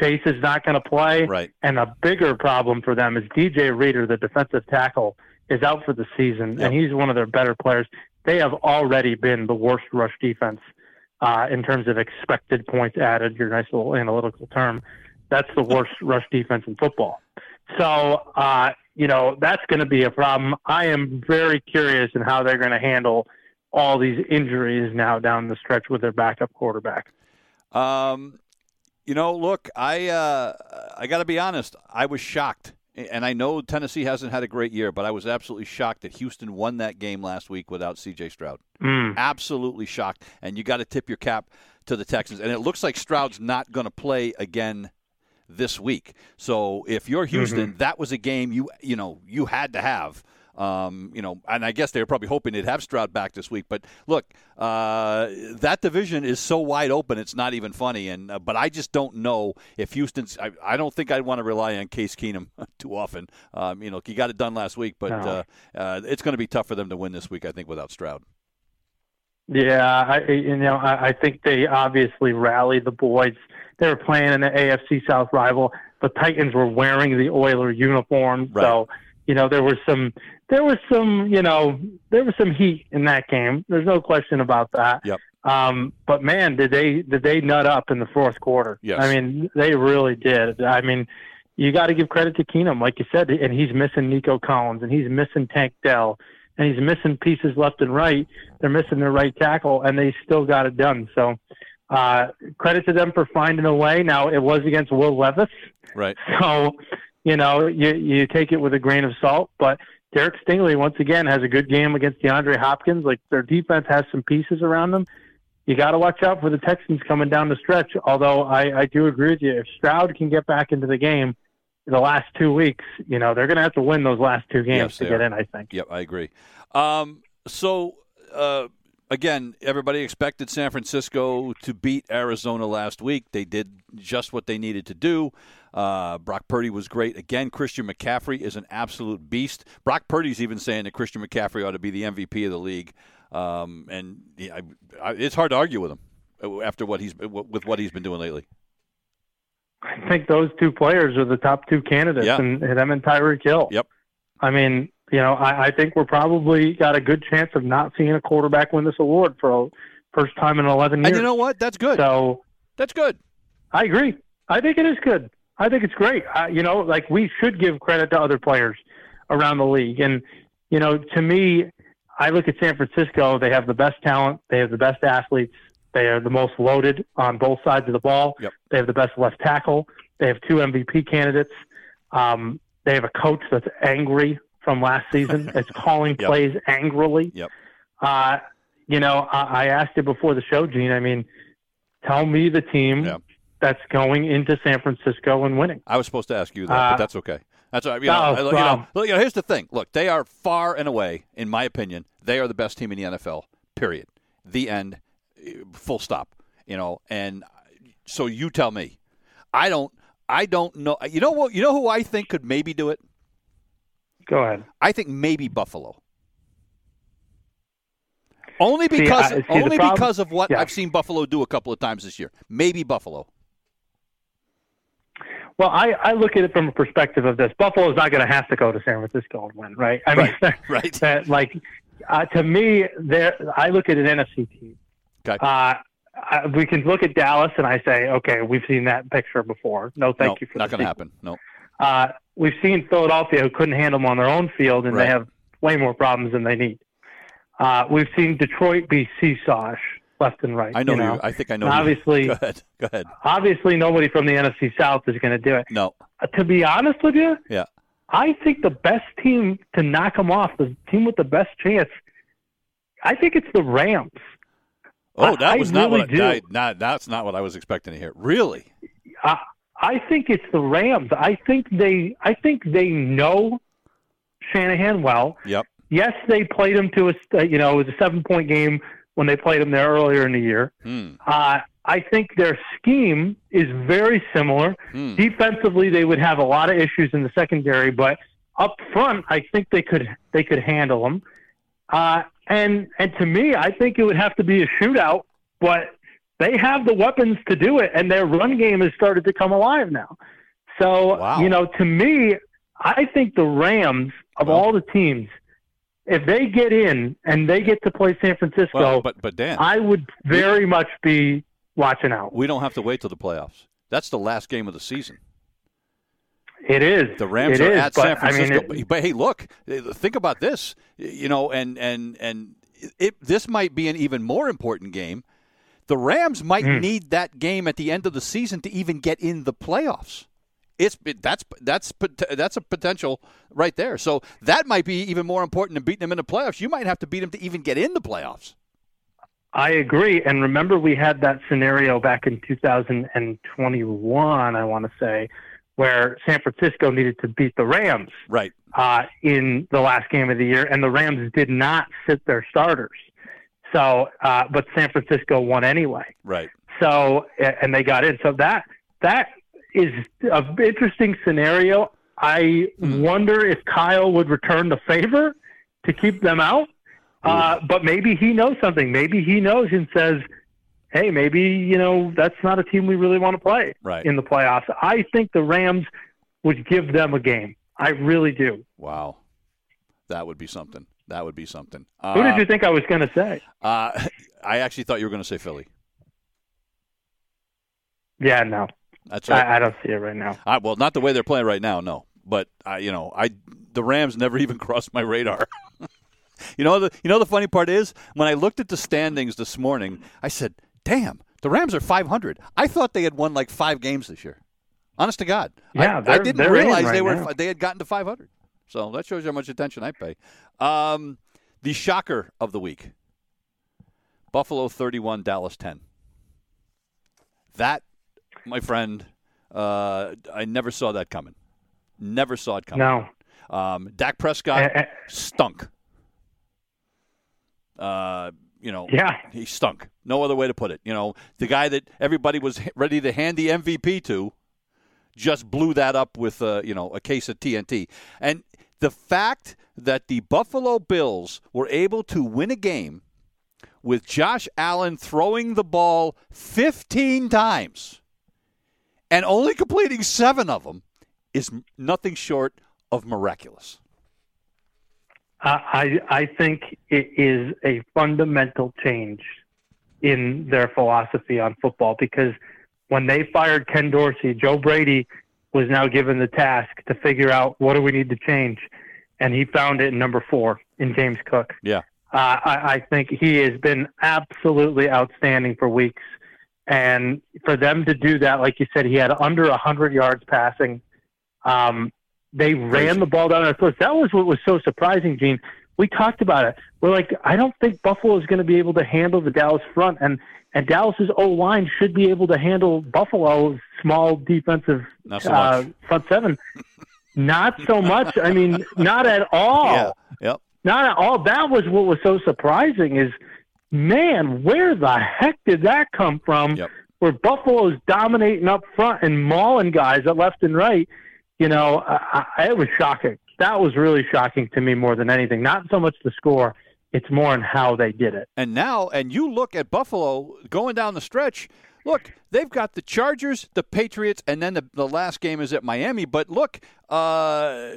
Chase is not going to play, right. and a bigger problem for them is D J Reader, the defensive tackle, is out for the season, yep. and he's one of their better players. They have already been the worst rush defense uh, in terms of expected points added, your nice little analytical term. That's the worst rush defense in football. So, uh, you know, that's going to be a problem. I am very curious in how they're going to handle all these injuries now down the stretch with their backup quarterback. Um. You know, look, I uh, I got to be honest. I was shocked, and I know Tennessee hasn't had a great year, but I was absolutely shocked that Houston won that game last week without C J. Stroud. Mm. Absolutely shocked, and you got to tip your cap to the Texans. And it looks like Stroud's not going to play again this week. So if you're Houston, mm-hmm. that was a game you you know you had to have. Um, you know, and I guess they were probably hoping they'd have Stroud back this week. But look, uh, that division is so wide open; it's not even funny. And uh, but I just don't know if Houston's. I, I don't think I'd want to rely on Case Keenum too often. Um, you know, he got it done last week, but no. uh, uh, it's going to be tough for them to win this week, I think, without Stroud. Yeah, I, you know, I, I think they obviously rallied the boys. They were playing in the A F C South rival. The Titans were wearing the Oiler uniform, right. so. You know, there was some, there was some, you know, there was some heat in that game. There's no question about that. Yep. Um, but man, did they, did they nut up in the fourth quarter? Yes. I mean, they really did. I mean, you got to give credit to Keenum, like you said, and he's missing Nico Collins, and he's missing Tank Dell, and he's missing pieces left and right. They're missing their right tackle, and they still got it done. So, uh, credit to them for finding a way. Now it was against Will Levis, right? So. You know, you you take it with a grain of salt, but Derek Stingley, once again, has a good game against DeAndre Hopkins. Like, their defense has some pieces around them. You got to watch out for the Texans coming down the stretch, although I, I do agree with you. If Stroud can get back into the game the last two weeks, you know, they're going to have to win those last two games yes, to get are. in, I think. Yep, I agree. Um, so, uh, again, everybody expected San Francisco to beat Arizona last week. They did just what they needed to do. Uh, Brock Purdy was great. Again, Christian McCaffrey is an absolute beast. Brock Purdy's even saying that Christian McCaffrey ought to be the M V P of the league. Um, and I, I, it's hard to argue with him after what he's with what he's been doing lately. I think those two players are the top two candidates, yeah. and them and Tyreek Hill. Yep. I mean, you know, I, I think we're probably got a good chance of not seeing a quarterback win this award for a first time in eleven years. And you know what? That's good. So that's good. I agree. I think it is good. I think it's great. I, you know, like, we should give credit to other players around the league. And, you know, to me, I look at San Francisco. They have the best talent. They have the best athletes. They are the most loaded on both sides of the ball. Yep. They have the best left tackle. They have two M V P candidates. Um, they have a coach that's angry from last season. It's calling yep. plays angrily. Yep. Uh, you know, I, I asked you before the show, Gene, I mean, tell me the team yep. that's going into San Francisco and winning. I was supposed to ask you that, uh, but that's okay. That's all right. You know, no, you know, you know, here's the thing. Look, they are far and away, in my opinion, they are the best team in the N F L, period. The end. Full stop, you know, and so you tell me. I don't, I don't know. You know what? You know who I think could maybe do it? Go ahead. I think maybe Buffalo. Only because, see, uh, see, only because of what yeah. I've seen Buffalo do a couple of times this year. Maybe Buffalo. Well, I, I look at it from a perspective of this. Buffalo's not going to have to go to San Francisco and win, right? I right, mean, right. That, like, uh, to me, there. I look at an N F C team. Okay. Uh, I, we can look at Dallas, and I say, okay, we've seen that picture before. No, thank no, you for that. Not going to happen. No. Uh, we've seen Philadelphia, who couldn't handle them on their own field, and right. they have way more problems than they need. Uh, we've seen Detroit be seesawish left and right. I know you. Know? you. I think I know and you. Obviously, go ahead. Go ahead. Obviously, nobody from the N F C South is going to do it. No. Uh, to be honest with you, yeah. I think the best team to knock them off, the team with the best chance, I think it's the Rams. Oh, that was not what I, not, that's not what I was expecting to hear. Really? I, I think it's the Rams. I think they I think they know Shanahan well. Yep. Yes, they played him to a you know, it was a seven-point game when they played him there earlier in the year. Hmm. Uh, I think their scheme is very similar. Hmm. Defensively, they would have a lot of issues in the secondary, but up front, I think they could they could handle them. Uh, and and to me, I think it would have to be a shootout, but they have the weapons to do it, and their run game has started to come alive now. So, wow. you know, to me, I think the Rams, of well, all the teams, if they get in and they get to play San Francisco, well, but, but Dan, I would very we, much be watching out. We don't have to wait till the playoffs. That's the last game of the season. It is. The Rams it are is, at San Francisco. I mean, it, but, hey, look, think about this, you know, and and, and it, this might be an even more important game. The Rams might mm. need that game at the end of the season to even get in the playoffs. It's it, that's that's that's a potential right there. So that might be even more important than beating them in the playoffs. You might have to beat them to even get in the playoffs. I agree. And remember, we had that scenario back in two thousand twenty-one, I want to say, where San Francisco needed to beat the Rams right. uh, in the last game of the year, and the Rams did not sit their starters. So, uh, but San Francisco won anyway. Right. So, and they got in. So that that is an interesting scenario. I mm. wonder if Kyle would return the favor to keep them out. Uh, but maybe he knows something. Maybe he knows and says, hey, maybe, you know, that's not a team we really want to play right. in the playoffs. I think the Rams would give them a game. I really do. Wow. That would be something. That would be something. Uh, Who did you think I was going to say? Uh, I actually thought you were going to say Philly. Yeah, no. That's right. I, I don't see it right now. Uh, well, not the way they're playing right now, no. But, uh, you know, I the Rams never even crossed my radar. you know the, You know the funny part is? When I looked at the standings this morning, I said, damn, the Rams are five hundred. I thought they had won like five games this year. Honest to God. Yeah, I, I didn't realize right they were now. They had gotten to five hundred. So that shows you how much attention I pay. Um, the shocker of the week. Buffalo thirty-one, Dallas ten. That, my friend, uh, I never saw that coming. Never saw it coming. No. Um, Dak Prescott uh, stunk. Uh You know, yeah. he stunk. No other way to put it. You know, the guy that everybody was ready to hand the M V P to just blew that up with, uh, you know, a case of T N T. And the fact that the Buffalo Bills were able to win a game with Josh Allen throwing the ball fifteen times and only completing seven of them is nothing short of miraculous. Uh, I I think it is a fundamental change in their philosophy on football because when they fired Ken Dorsey, Joe Brady was now given the task to figure out what do we need to change. And he found it in number four in James Cook. Yeah. Uh, I, I think he has been absolutely outstanding for weeks. And for them to do that, like you said, he had under one hundred yards passing. Um, they ran the ball down our throats. That was what was so surprising, Gene. We talked about it. We're like, I don't think Buffalo is going to be able to handle the Dallas front. And, and Dallas's O-line should be able to handle Buffalo's small defensive Not so uh, front seven. Not so much. I mean, not at all. Yeah. Yep. Not at all. That was what was so surprising is, man, where the heck did that come from? Yep. Where Buffalo's dominating up front and mauling guys at left and right. You know, I, I, it was shocking. That was really shocking to me more than anything. Not so much the score. It's more in how they did it. And now, and you look at Buffalo going down the stretch, look, they've got the Chargers, the Patriots, and then the, the last game is at Miami. But look, uh,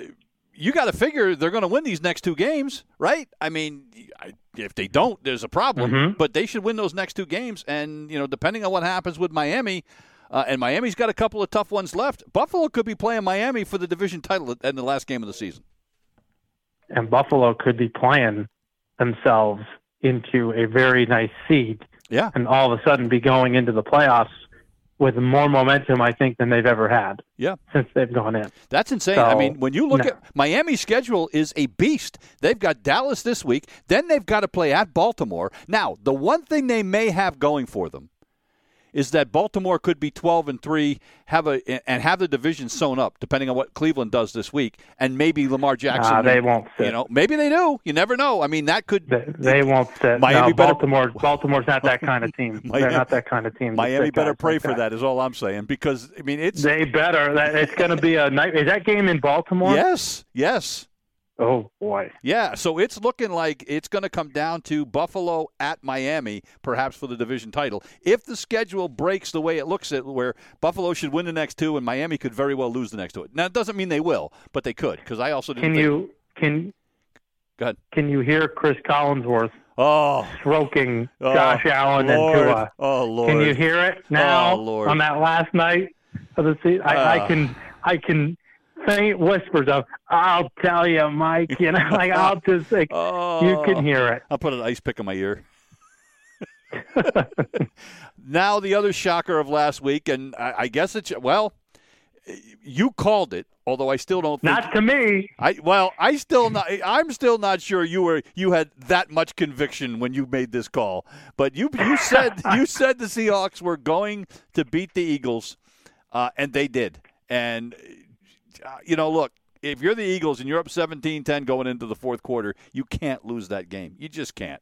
you got to figure they're going to win these next two games, right? I mean, I, if they don't, there's a problem. Mm-hmm. But they should win those next two games. And, you know, depending on what happens with Miami, uh, and Miami's got a couple of tough ones left, Buffalo could be playing Miami for the division title in the last game of the season. And Buffalo could be playing themselves into a very nice seed. Yeah. And all of a sudden be going into the playoffs with more momentum, I think, than they've ever had. Yeah. Since they've gone in. That's insane. So, I mean, when you look no. at Miami's schedule is a beast. They've got Dallas this week. Then they've got to play at Baltimore. Now, the one thing they may have going for them is that Baltimore could be twelve and three have a and have the division sewn up, depending on what Cleveland does this week, and maybe Lamar Jackson. Nah, they won't sit. You know, maybe they do. You never know. I mean, that could. They, they won't sit. Miami no, better, Baltimore. Baltimore's not that kind of team. Miami, They're not that kind of team. Miami better pray like for that. that. Is all I'm saying, because I mean, it's they better. That, it's going to be a night. Is that game in Baltimore? Yes. Yes. Oh, boy. Yeah, so it's looking like it's going to come down to Buffalo at Miami, perhaps for the division title. If the schedule breaks the way it looks at, where Buffalo should win the next two and Miami could very well lose the next two. Now, it doesn't mean they will, but they could, because I also didn't Can think... you can, Go ahead. Can you hear Chris Collinsworth oh. stroking oh, Josh Allen Lord. and Tua? Oh, Lord. Can you hear it now oh, Lord. on that last night of the season? I, uh. I can... I can faint whispers of, I'll tell you, Mike, you know, like, I'll just, like, oh, you can hear it. I'll put an ice pick in my ear. Now the other shocker of last week, and I, I guess it's, well, you called it, although I still don't think. Not to me. I Well, I still not, I'm still not sure you were, you had that much conviction when you made this call, but you, you said, you said the Seahawks were going to beat the Eagles, uh, and they did. And Uh, you know, look, if you're the Eagles and you're up seventeen ten going into the fourth quarter, you can't lose that game. You just can't.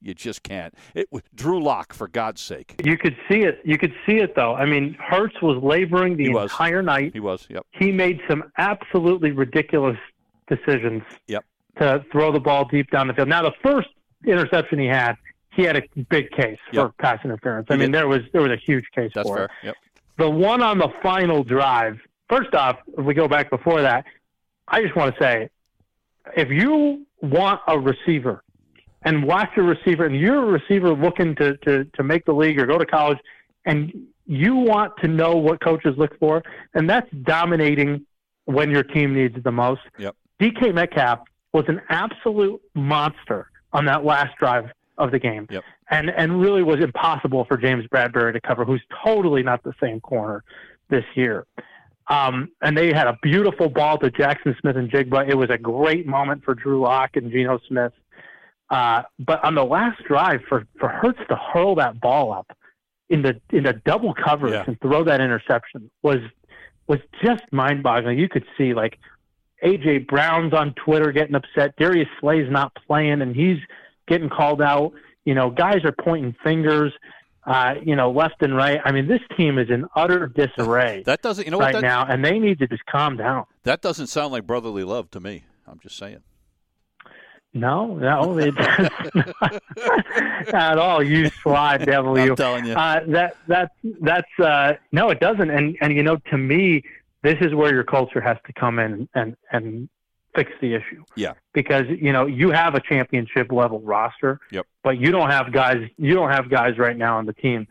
You just can't. It was Drew Lock, for God's sake. You could see it. You could see it, though. I mean, Hurts was laboring the was. entire night. He was, yep. He made some absolutely ridiculous decisions yep. to throw the ball deep down the field. Now, the first interception he had, he had a big case yep. for pass interference. I he mean, did. there was there was a huge case That's for fair. it. Yep. The one on the final drive, first off, if we go back before that, I just want to say, if you want a receiver and watch a receiver and you're a receiver looking to, to, to make the league or go to college and you want to know what coaches look for, and that's dominating when your team needs it the most. Yep. D K Metcalf was an absolute monster on that last drive of the game yep. and, and really was impossible for James Bradbury to cover, who's totally not the same corner this year. Um, and they had a beautiful ball to Jackson Smith and Jigba. It was a great moment for Drew Lock and Geno Smith. Uh, but on the last drive, for, for Hurts to hurl that ball up in the in the double coverage yeah. and throw that interception was was just mind boggling. You could see like A J Brown's on Twitter getting upset. Darius Slay's not playing and he's getting called out. You know, guys are pointing fingers. Uh, you know, left and right. I mean, this team is in utter disarray. That doesn't, you know, right what that, now, and they need to just calm down. That doesn't sound like brotherly love to me. I'm just saying. No, no, it does not at all. You sly devil, you. I'm telling you. Uh, that that that's uh, no, it doesn't. And and you know, to me, this is where your culture has to come in and and fix the issue. Yeah. Because, you know, you have a championship level roster, yep. but you don't have guys, you don't have guys right now on the team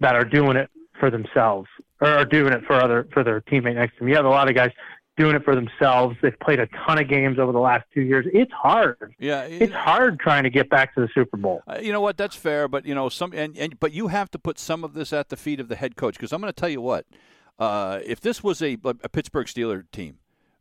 that are doing it for themselves. or doing it for other for their teammate next to them. You have a lot of guys doing it for themselves. They've played a ton of games over the last two years. It's hard. Yeah, it, it's hard trying to get back to the Super Bowl. Uh, you know what? That's fair, but you know some. And, and but you have to put some of this at the feet of the head coach, because I'm going to tell you what. Uh, if this was a, a Pittsburgh Steelers team,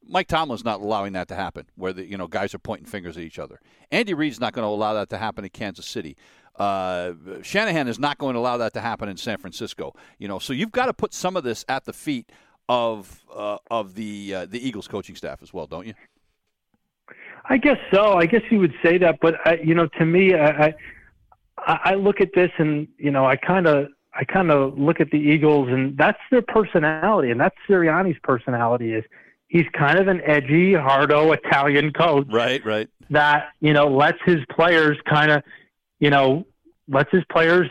Mike Tomlin's not allowing that to happen, where the you know guys are pointing fingers at each other. Andy Reid's not going to allow that to happen in Kansas City. Uh, Shanahan is not going to allow that to happen in San Francisco. You know, so you've got to put some of this at the feet of uh, of the uh, the Eagles coaching staff as well, don't you? I guess so. I guess you would say that, but I, you know, to me, I, I I look at this and you know, I kind of I kind of look at the Eagles, and that's their personality, and that's Sirianni's personality is. He's kind of an edgy, hardo Italian coach. Right, right. That, you know, lets his players kind of, you know, lets his players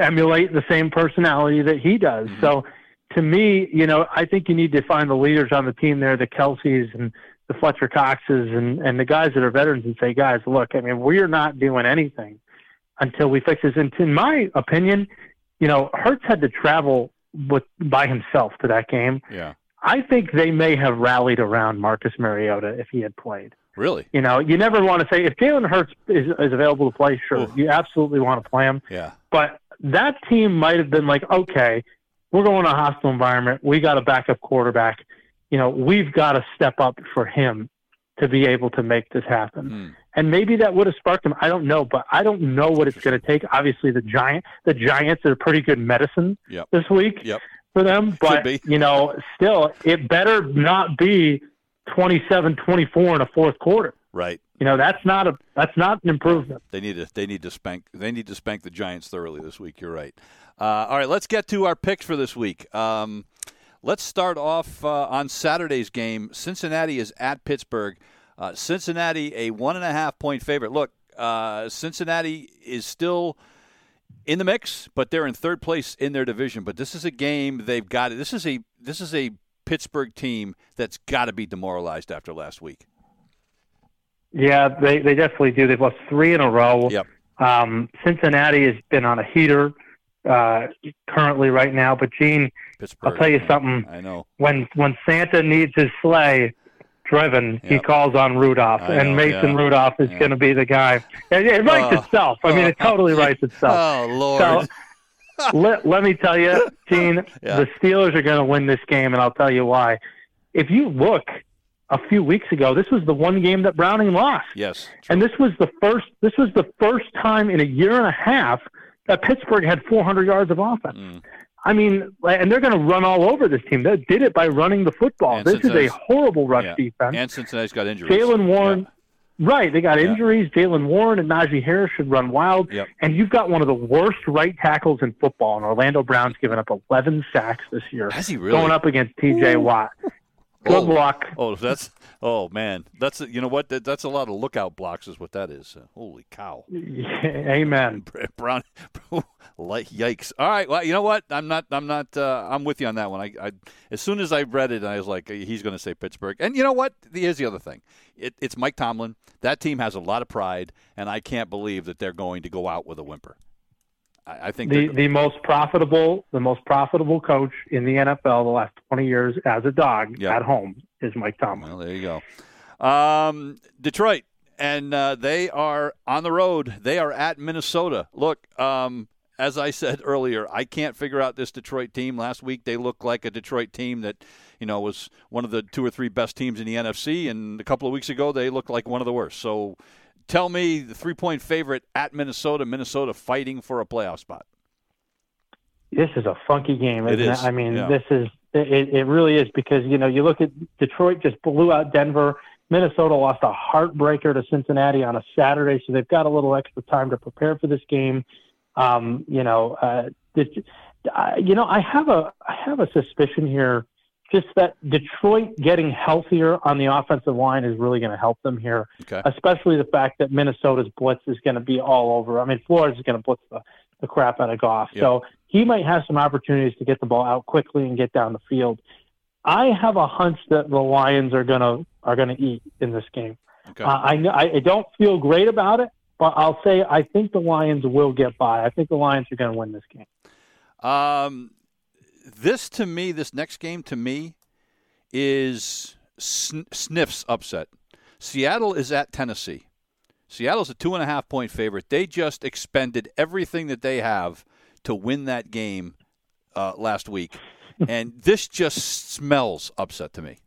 emulate the same personality that he does. Mm-hmm. So to me, you know, I think you need to find the leaders on the team there, the Kelseys and the Fletcher Coxes and, and the guys that are veterans, and say, guys, look, I mean, we're not doing anything until we fix this. And in my opinion, you know, Hurts had to travel with by himself to that game. Yeah. I think they may have rallied around Marcus Mariota if he had played. Really? You know, you never want to say, if Jalen Hurts is, is available to play, sure, Oof. you absolutely want to play him. Yeah. But that team might have been like, okay, we're going to a hostile environment. We got a backup quarterback. You know, we've got to step up for him to be able to make this happen. Hmm. And maybe that would have sparked him. I don't know, but I don't know what it's going to take. Obviously, the Giant, the Giants are pretty good medicine yep. this week. Yep. For them, but you know, still, it better not be twenty-seven twenty-four in a fourth quarter. Right. You know, that's not a that's not an improvement. They need to they need to spank they need to spank the Giants thoroughly this week. You're right. Uh, all right, let's get to our picks for this week. Um, let's start off uh, on Saturday's game. Cincinnati is at Pittsburgh. Uh, Cincinnati, a one and a half point favorite. Look, uh, Cincinnati is still in the mix, but they're in third place in their division. But this is a game they've got. This is a this is a Pittsburgh team that's got to be demoralized after last week. Yeah, they, they definitely do. They've lost three in a row. Yep. Um, Cincinnati has been on a heater uh, currently right now. But, Gene, Pittsburgh, I'll tell you something. I know. When, when Santa needs his sleigh driven, yep. he calls on Rudolph, know, and Mason yeah. Rudolph is yeah. going to be the guy. It, it writes oh. itself. I mean, it totally writes itself. Oh, Lord. So, let, let me tell you, Gene, yeah. the Steelers are going to win this game, and I'll tell you why. If you look a few weeks ago, this was the one game that Browning lost. Yes. True. And this was the first This was the first time in a year and a half that Pittsburgh had four hundred yards of offense. Mm. I mean, and they're going to run all over this team. They did it by running the football. And this is a horrible rush yeah. defense. And Cincinnati's got injuries. Jaylen Warren, yeah. right, they got yeah. injuries. Jaylen Warren and Najee Harris should run wild. Yep. And you've got one of the worst right tackles in football, and Orlando Brown's given up eleven sacks this year. Has he really? Going up against T J Ooh. Watt. Good oh. luck. Oh, that's oh man, that's you know what? That, that's a lot of lookout blocks, is what that is. Uh, holy cow! Yeah, amen. Brown, like yikes! All right, well, you know what? I'm not, I'm not, uh, I'm with you on that one. I, I, as soon as I read it, I was like, he's going to say Pittsburgh. And you know what? Here's the other thing. It, it's Mike Tomlin. That team has a lot of pride, and I can't believe that they're going to go out with a whimper. I think the the most profitable the most profitable coach in the N F L the last twenty years as a dog yep. at home is Mike Tomlin. Well, there you go. Um, Detroit, and uh, they are on the road. They are at Minnesota. Look, um, as I said earlier, I can't figure out this Detroit team. Last week they looked like a Detroit team that you know was one of the two or three best teams in the N F C, and a couple of weeks ago they looked like one of the worst. So. Tell me the three-point favorite at Minnesota, Minnesota fighting for a playoff spot. This is a funky game, isn't it? Is. It? I mean, yeah. this is it, it really is because, you know, you look at Detroit just blew out Denver. Minnesota lost a heartbreaker to Cincinnati on a Saturday, so they've got a little extra time to prepare for this game. Um, you know, uh, this, uh, you know, I have a I have a suspicion here just that Detroit getting healthier on the offensive line is really going to help them here, okay. especially the fact that Minnesota's blitz is going to be all over. I mean, Flores is going to blitz the, the crap out of Goff. Yep. So he might have some opportunities to get the ball out quickly and get down the field. I have a hunch that the Lions are going to are going to eat in this game. Okay. Uh, I, I don't feel great about it, but I'll say I think the Lions will get by. I think the Lions are going to win this game. Um. this to me, this next game to me, is sn- sniffs upset. Seattle is at Tennessee. Seattle's a two and a half point favorite. They just expended everything that they have to win that game uh, last week. And this just smells upset to me.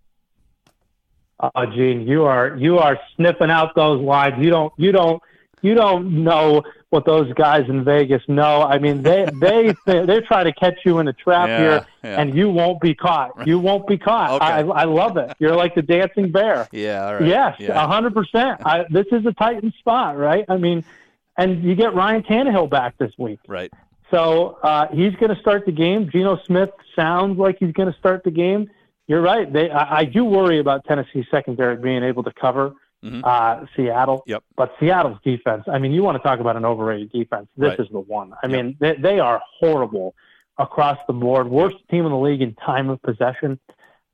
Oh, Gene, you are you are sniffing out those lines. You don't you don't you don't know what those guys in Vegas know. I mean, they they they're trying to catch you in a trap yeah, here, yeah. and you won't be caught. You won't be caught. Okay. I, I love it. You're like the dancing bear. Yeah. All right. Yes, a hundred percent. This is a Titan spot, right? I mean, and you get Ryan Tannehill back this week, right? So uh, he's going to start the game. Geno Smith sounds like he's going to start the game. You're right. They, I, I do worry about Tennessee's secondary being able to cover mm-hmm. uh, Seattle. Yep. But Seattle's defense, I mean, you want to talk about an overrated defense. This right. is the one. I yep. mean, they, they are horrible across the board. Worst team in the league in time of possession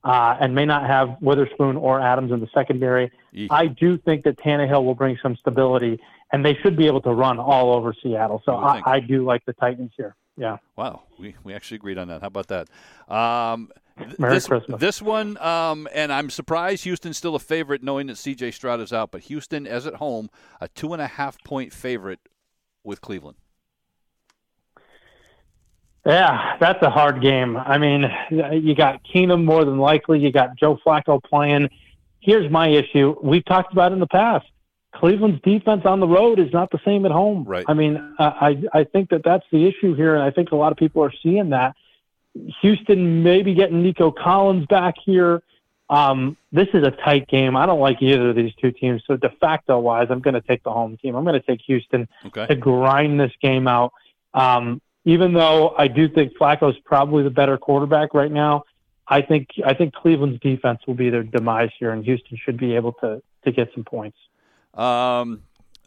uh, and may not have Witherspoon or Adams in the secondary. Eek. I do think that Tannehill will bring some stability, and they should be able to run all over Seattle. So I, I, I do like the Titans here. Yeah. Wow. We we actually agreed on that. How about that? Um, th- Merry this, Christmas. This one, um, and I'm surprised Houston's still a favorite knowing that C J Stroud is out, but Houston is at home, a two and a half point favorite with Cleveland. Yeah, that's a hard game. I mean, you got Keenum more than likely. You got Joe Flacco playing. Here's my issue. We've talked about it in the past. Cleveland's defense on the road is not the same at home. Right. I mean, I, I think that that's the issue here, and I think a lot of people are seeing that. Houston maybe getting Nico Collins back here. Um, this is a tight game. I don't like either of these two teams, so de facto-wise, I'm going to take the home team. I'm going to take Houston okay. to grind this game out. Um, even though I do think Flacco's probably the better quarterback right now, I think I think Cleveland's defense will be their demise here, and Houston should be able to to get some points. Um,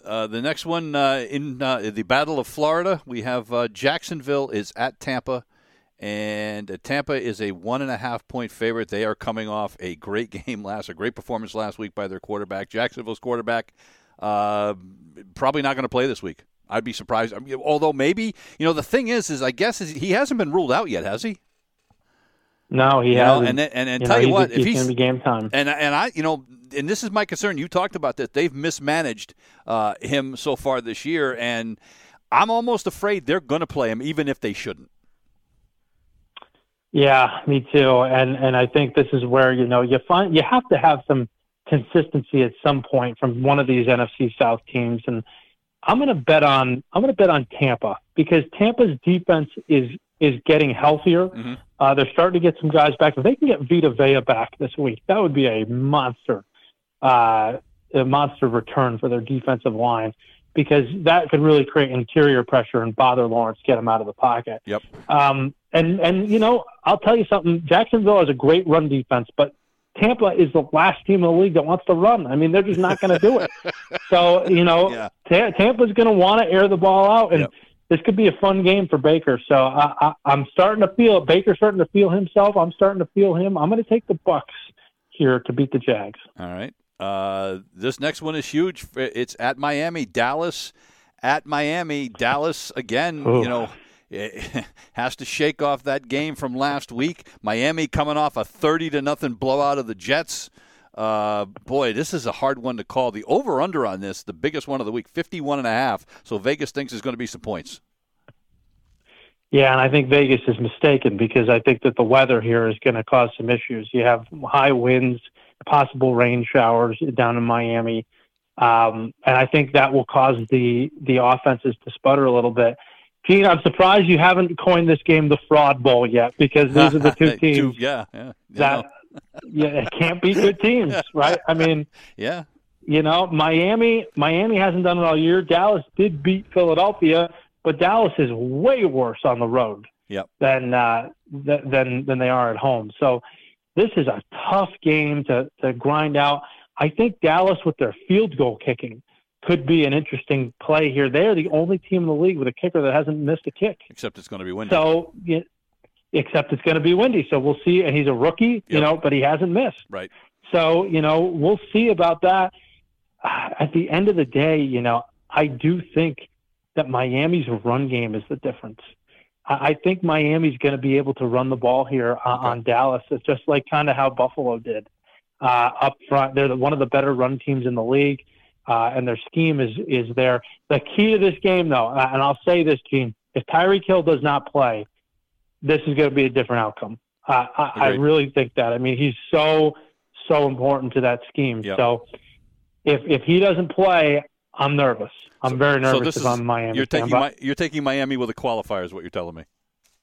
uh, the next one uh, in uh, the Battle of Florida, we have uh, Jacksonville is at Tampa, and uh, Tampa is a one and a half point favorite. They are coming off a great game last, a great performance last week by their quarterback. Jacksonville's quarterback uh, probably not going to play this week. I'd be surprised. I mean, although maybe you know the thing is, is I guess is he hasn't been ruled out yet, has he? No, he you hasn't. Know, and and, and you tell know, you what, he's, if he's, he's going to be game time, and and I, you know, and this is my concern. You talked about that; they've mismanaged uh, him so far this year, and I'm almost afraid they're going to play him, even if they shouldn't. Yeah, me too. And and I think this is where you know you find you have to have some consistency at some point from one of these N F C South teams, and I'm going to bet on I'm going to bet on Tampa because Tampa's defense is. is getting healthier. Mm-hmm. Uh, they're starting to get some guys back. If they can get Vita Vea back this week, that would be a monster, uh, a monster return for their defensive line because that could really create interior pressure and bother Lawrence, get him out of the pocket. Yep. Um, and, and, you know, I'll tell you something. Jacksonville has a great run defense, but Tampa is the last team in the league that wants to run. I mean, they're just not going to do it. So, you know, yeah. Ta- Tampa's going to want to air the ball out and, yep. This could be a fun game for Baker, so I, I, I'm starting to feel Baker's starting to feel himself. I'm starting to feel him. I'm going to take the Bucks here to beat the Jags. All right, uh, this next one is huge. It's at Miami, Dallas, at Miami, Dallas again. Ooh. You know, it has to shake off that game from last week. Miami coming off a thirty to nothing blowout of the Jets. Uh, boy, this is a hard one to call. The over-under on this, the biggest one of the week, fifty-one and a half. So Vegas thinks there's going to be some points. Yeah, and I think Vegas is mistaken because I think that the weather here is going to cause some issues. You have high winds, possible rain showers down in Miami, um, and I think that will cause the, the offenses to sputter a little bit. Gene, I'm surprised you haven't coined this game the Fraud Bowl yet because these are the two teams two, yeah, yeah, that – yeah, it can't be good teams, right? I mean, yeah, you know, Miami, Miami hasn't done it all year. Dallas did beat Philadelphia, but Dallas is way worse on the road yep. than uh, th- than than they are at home. So this is a tough game to to grind out. I think Dallas with their field goal kicking could be an interesting play here. They are the only team in the league with a kicker that hasn't missed a kick, except it's going to be windy. So. Yeah, except it's going to be windy, so we'll see. And he's a rookie, you yep. know, but he hasn't missed. Right. So, you know, we'll see about that. At the end of the day, you know, I do think that Miami's run game is the difference. I think Miami's going to be able to run the ball here uh, okay. on Dallas. It's just like kind of how Buffalo did uh, up front. They're the, one of the better run teams in the league, uh, and their scheme is is there. The key to this game, though, and I'll say this, Gene, if Tyreek Hill does not play, this is going to be a different outcome. Uh, I, I really think that. I mean, he's so, so important to that scheme. Yep. So if if he doesn't play, I'm nervous. I'm so, very nervous so this if is, I'm Miami. You're taking, Mi- you're taking Miami with a qualifier is what you're telling me.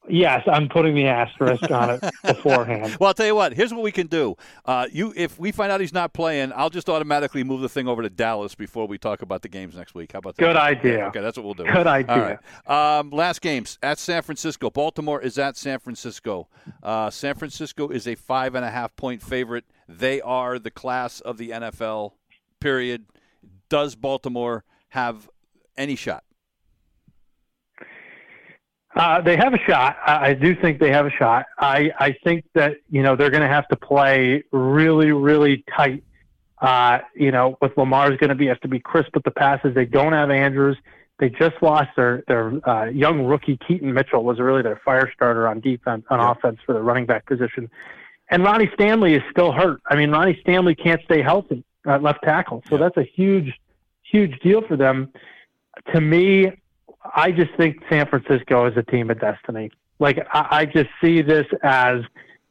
Yes, I'm putting the asterisk on it beforehand. Well, I'll tell you what. Here's what we can do. Uh, you, if we find out he's not playing, I'll just automatically move the thing over to Dallas before we talk about the games next week. How about that? Good idea. Yeah, okay, that's what we'll do. Good idea. All right. Um, last games at San Francisco. Baltimore is at San Francisco. Uh, San Francisco is a five and a half point favorite. They are the class of the N F L, period. Does Baltimore have any shot? Uh, they have a shot. I, I do think they have a shot. I, I think that, you know, they're going to have to play really, really tight. Uh, you know, with Lamar's going to be, has to be crisp with the passes. They don't have Andrews. They just lost their, their uh, young rookie Keaton Mitchell was really their fire starter on defense, on yeah. offense for the running back position. And Ronnie Stanley is still hurt. I mean, Ronnie Stanley can't stay healthy. Uh, left tackle. So that's a huge, huge deal for them. To me, I just think San Francisco is a team of destiny. Like, I, I just see this as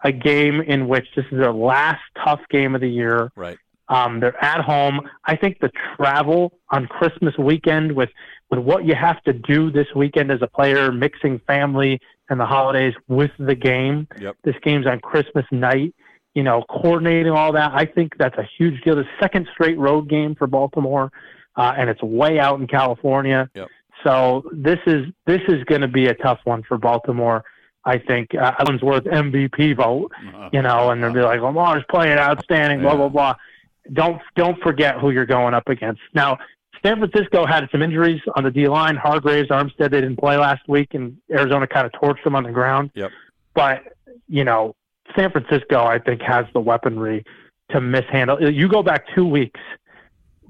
a game in which this is their last tough game of the year. Right. Um, they're at home. I think the travel on Christmas weekend with, with what you have to do this weekend as a player, mixing family and the holidays with the game. Yep. This game's on Christmas night. You know, coordinating all that, I think that's a huge deal. The second straight road game for Baltimore, uh, and it's way out in California. Yep. So this is this is going to be a tough one for Baltimore. I think uh, Ellen's worth M V P vote, uh-huh. you know, and they'll be like, Lamar's playing outstanding, blah, yeah. blah, blah. Don't don't forget who you're going up against. Now, San Francisco had some injuries on the D-line. Hargraves, Armstead, they didn't play last week, and Arizona kind of torched them on the ground. Yep. But, you know, San Francisco, I think, has the weaponry to mishandle. You go back two weeks,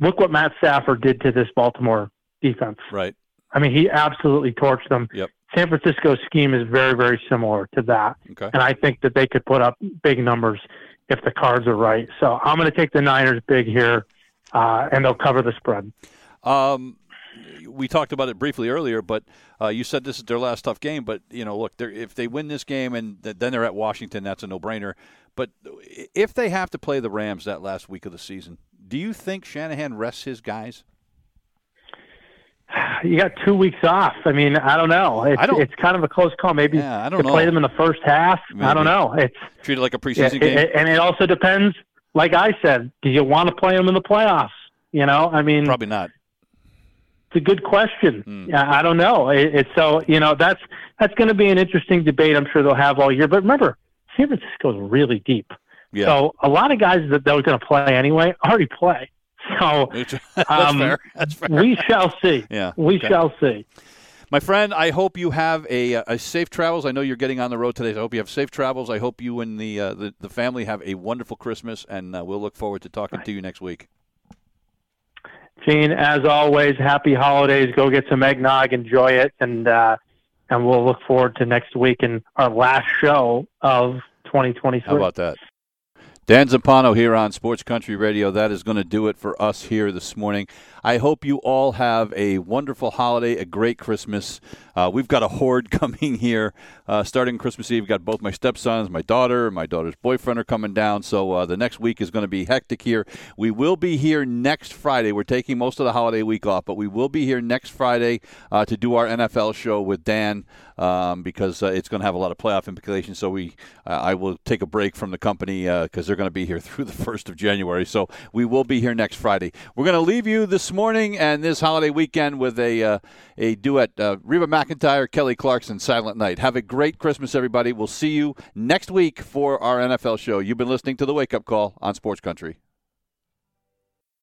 look what Matt Stafford did to this Baltimore defense. Right. I mean, he absolutely torched them. Yep. San Francisco's scheme is very, very similar to that. Okay. And I think that they could put up big numbers if the cards are right. So I'm going to take the Niners big here, uh, and they'll cover the spread. Um We talked about it briefly earlier, but uh, you said this is their last tough game. But, you know, look, if they win this game and th- then they're at Washington, that's a no-brainer. But if they have to play the Rams that last week of the season, do you think Shanahan rests his guys? You got two weeks off. I mean, I don't know. It's, I don't, it's kind of a close call. Maybe yeah, I don't to know. Play them in the first half. Maybe. I don't know. It's treat it like a preseason it, game. It, and it also depends, like I said, do you want to play them in the playoffs? You know, I mean. Probably not. It's a good question. Mm. I don't know. It, it's so, you know, that's that's going to be an interesting debate I'm sure they'll have all year. But remember, San Francisco's really deep. Yeah. So a lot of guys that, that were going to play anyway already play. So that's um, fair. That's fair. We shall see. Yeah, we okay. shall see. My friend, I hope you have a, a safe travels. I know you're getting on the road today. So I hope you have safe travels. I hope you and the uh, the, the family have a wonderful Christmas, and uh, we'll look forward to talking right. to you next week. Gene, as always, happy holidays. Go get some eggnog, enjoy it, and uh, and we'll look forward to next week and our last show of twenty twenty-three. How about that? Dan Zampano here on Sports Country Radio. That is going to do it for us here this morning. I hope you all have a wonderful holiday, a great Christmas. Uh, we've got a horde coming here uh, starting Christmas Eve. We've got both my stepsons, my daughter, my daughter's boyfriend are coming down. So uh, the next week is going to be hectic here. We will be here next Friday. We're taking most of the holiday week off, but we will be here next Friday uh, to do our N F L show with Dan um, because uh, it's going to have a lot of playoff implications. So we, uh, I will take a break from the company because uh, they're going to be here through the first of January, so we will be here next Friday. We're going to leave you this morning and this holiday weekend with a uh, a duet, uh, Reba McEntire, Kelly Clarkson, Silent Night. Have a great Christmas, everybody. We'll see you next week for our N F L show. You've been listening to The Wake Up Call on Sports Country.